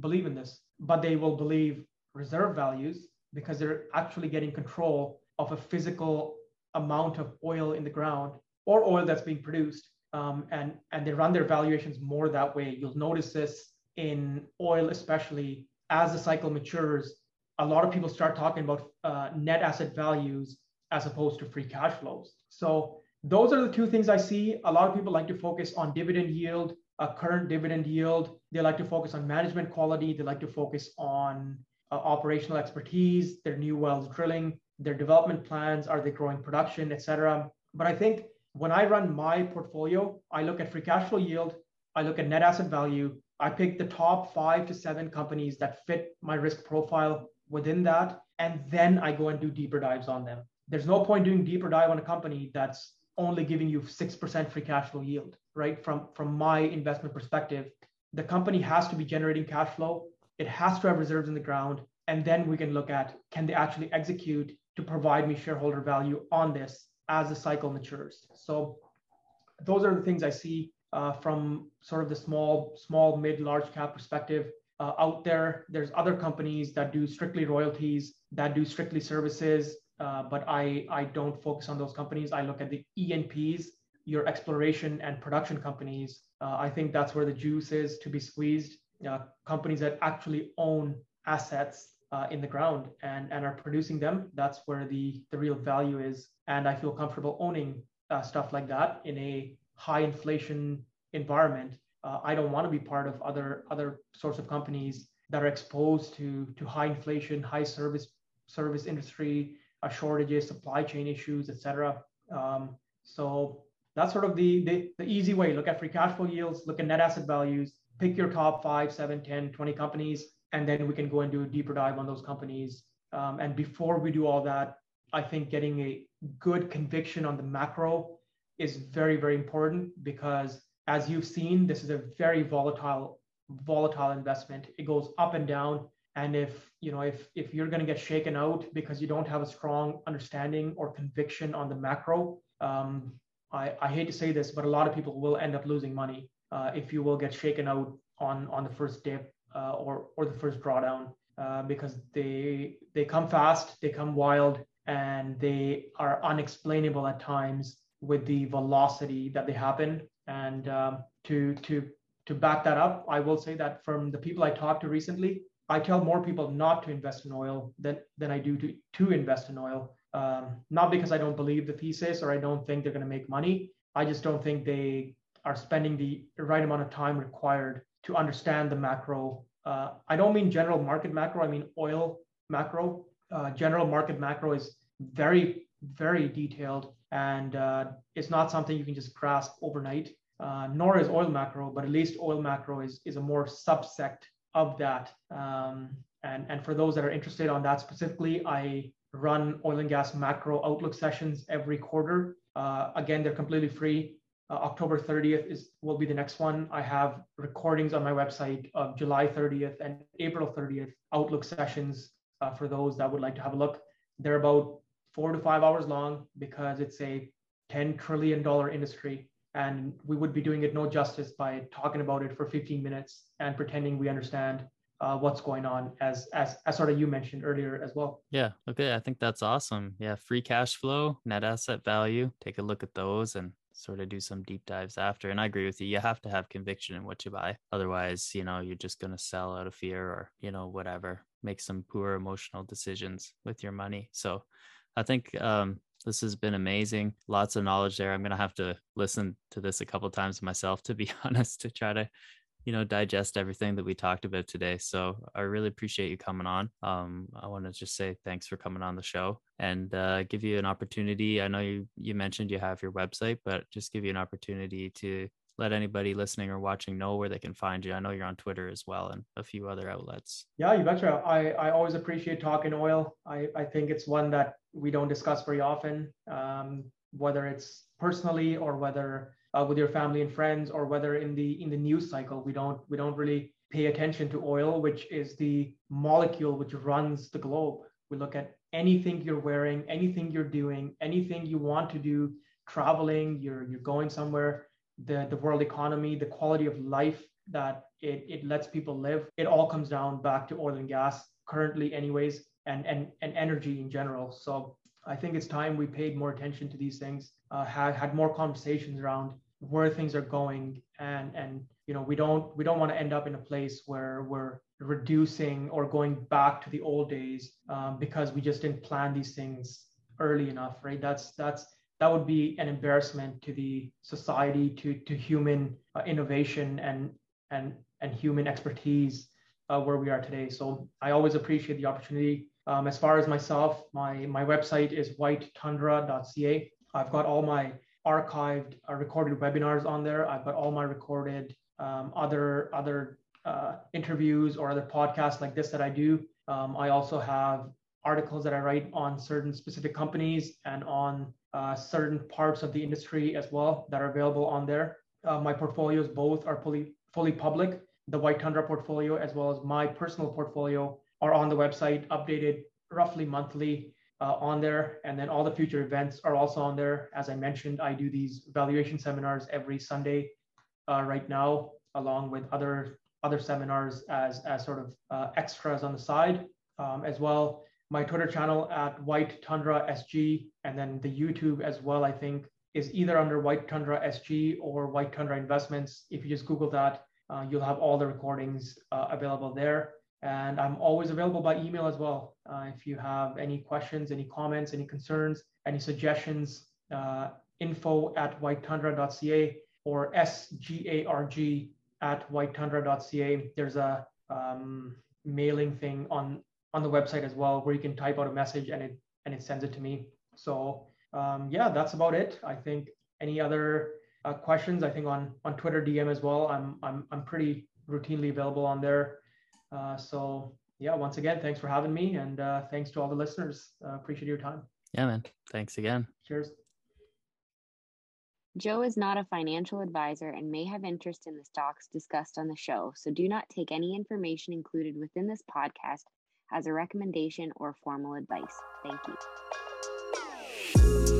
believe in this, but they will believe reserve values because they're actually getting control of a physical amount of oil in the ground or oil that's being produced, and they run their valuations more that way. You'll notice this in oil, especially as the cycle matures. A lot of people start talking about net asset values as opposed to free cash flows. So those are the two things I see. A lot of people like to focus on dividend yield, a current dividend yield. They like to focus on management quality. They like to focus on operational expertise, their new wells drilling, their development plans, are they growing production, et cetera. But I think when I run my portfolio, I look at free cash flow yield, I look at net asset value, I pick the top 5 to 7 companies that fit my risk profile within that, and then I go and do deeper dives on them. There's no point doing deeper dive on a company that's only giving you 6% free cash flow yield, right? From my investment perspective, the company has to be generating cash flow. It has to have reserves in the ground. And then we can look at, can they actually execute to provide me shareholder value on this as the cycle matures? So those are the things I see from sort of the small, mid, large cap perspective. Out there, there's other companies that do strictly royalties, that do strictly services, but I don't focus on those companies. I look at the E&Ps, your exploration and production companies. I think that's where the juice is to be squeezed. Companies that actually own assets in the ground and are producing them, that's where the real value is. And I feel comfortable owning stuff like that in a high inflation environment. I don't want to be part of other sorts of companies that are exposed to high inflation, high service industry, shortages, supply chain issues, et cetera. So that's sort of the easy way. Look at free cash flow yields, look at net asset values, pick your top 5, 7, 10, 20 companies, and then we can go and do a deeper dive on those companies. And before we do all that, I think getting a good conviction on the macro is very, very important, because as you've seen, this is a very volatile investment. It goes up and down. And if you're going to get shaken out because you don't have a strong understanding or conviction on the macro, I hate to say this, but a lot of people will end up losing money if you will get shaken out on the first dip or the first drawdown, because they come fast, they come wild, and they are unexplainable at times with the velocity that they happen. And to back that up, I will say that from the people I talked to recently, I tell more people not to invest in oil than I do to invest in oil. Not because I don't believe the thesis or I don't think they're going to make money. I just don't think they are spending the right amount of time required to understand the macro. I don't mean general market macro. I mean oil macro. General market macro is very, very detailed, and it's not something you can just grasp overnight, nor is oil macro, but at least oil macro is a more subsect of that. And for those that are interested on that specifically, I run oil and gas macro outlook sessions every quarter. Again, they're completely free. October 30th will be the next one. I have recordings on my website of July 30th and April 30th outlook sessions for those that would like to have a look. They're about 4 to 5 hours long because it's a $10 trillion industry. And we would be doing it no justice by talking about it for 15 minutes and pretending we understand what's going on, as sort of you mentioned earlier as well. Yeah. Okay. I think that's awesome. Yeah. Free cash flow, net asset value, take a look at those and sort of do some deep dives after. And I agree with you. You have to have conviction in what you buy. Otherwise, you're just going to sell out of fear or, whatever, make some poor emotional decisions with your money. So I think, this has been amazing. Lots of knowledge there. I'm going to have to listen to this a couple of times myself, to be honest, to try to, digest everything that we talked about today. So I really appreciate you coming on. I want to just say thanks for coming on the show and give you an opportunity. I know you mentioned you have your website, but just give you an opportunity to let anybody listening or watching know where they can find you. I know you're on Twitter as well and a few other outlets. Yeah, you betcha. I always appreciate talking oil. I think it's one that we don't discuss very often, whether it's personally or whether with your family and friends, or whether in the news cycle. We don't really pay attention to oil, which is the molecule which runs the globe. We look at anything you're wearing, anything you're doing, anything you want to do, traveling, you're going somewhere, the world economy, the quality of life that it lets people live. It all comes down back to oil and gas currently anyways, and energy in general. So I think it's time we paid more attention to these things, had more conversations around where things are going, and you know, we don't want to end up in a place where we're reducing or going back to the old days because we just didn't plan these things early enough, right? That would be an embarrassment to the society, to human innovation and human expertise where we are today. So I always appreciate the opportunity. As far as myself, my website is whitetundra.ca. I've got all my archived recorded webinars on there. I've got all my recorded other interviews or other podcasts like this that I do. I also have articles that I write on certain specific companies and on certain parts of the industry as well that are available on there. My portfolios both are fully public. The White Tundra portfolio as well as my personal portfolio are on the website, updated roughly monthly on there. And then all the future events are also on there. As I mentioned, I do these valuation seminars every Sunday right now, along with other seminars as sort of extras on the side as well. My Twitter channel at White Tundra SG, and then the YouTube as well, I think, is either under White Tundra SG or White Tundra Investments. If you just Google that, you'll have all the recordings available there. And I'm always available by email as well. If you have any questions, any comments, any concerns, any suggestions, info@whitetundra.ca or sgarg@whitetundra.ca. There's a mailing thing on the website as well, where you can type out a message and it sends it to me. So yeah, that's about it. I think any other questions, I think on Twitter DM as well, I'm pretty routinely available on there. So yeah, once again, thanks for having me, and thanks to all the listeners. Appreciate your time. Yeah, man. Thanks again. Cheers. Joe is not a financial advisor and may have interest in the stocks discussed on the show, so do not take any information included within this podcast as a recommendation or formal advice. Thank you.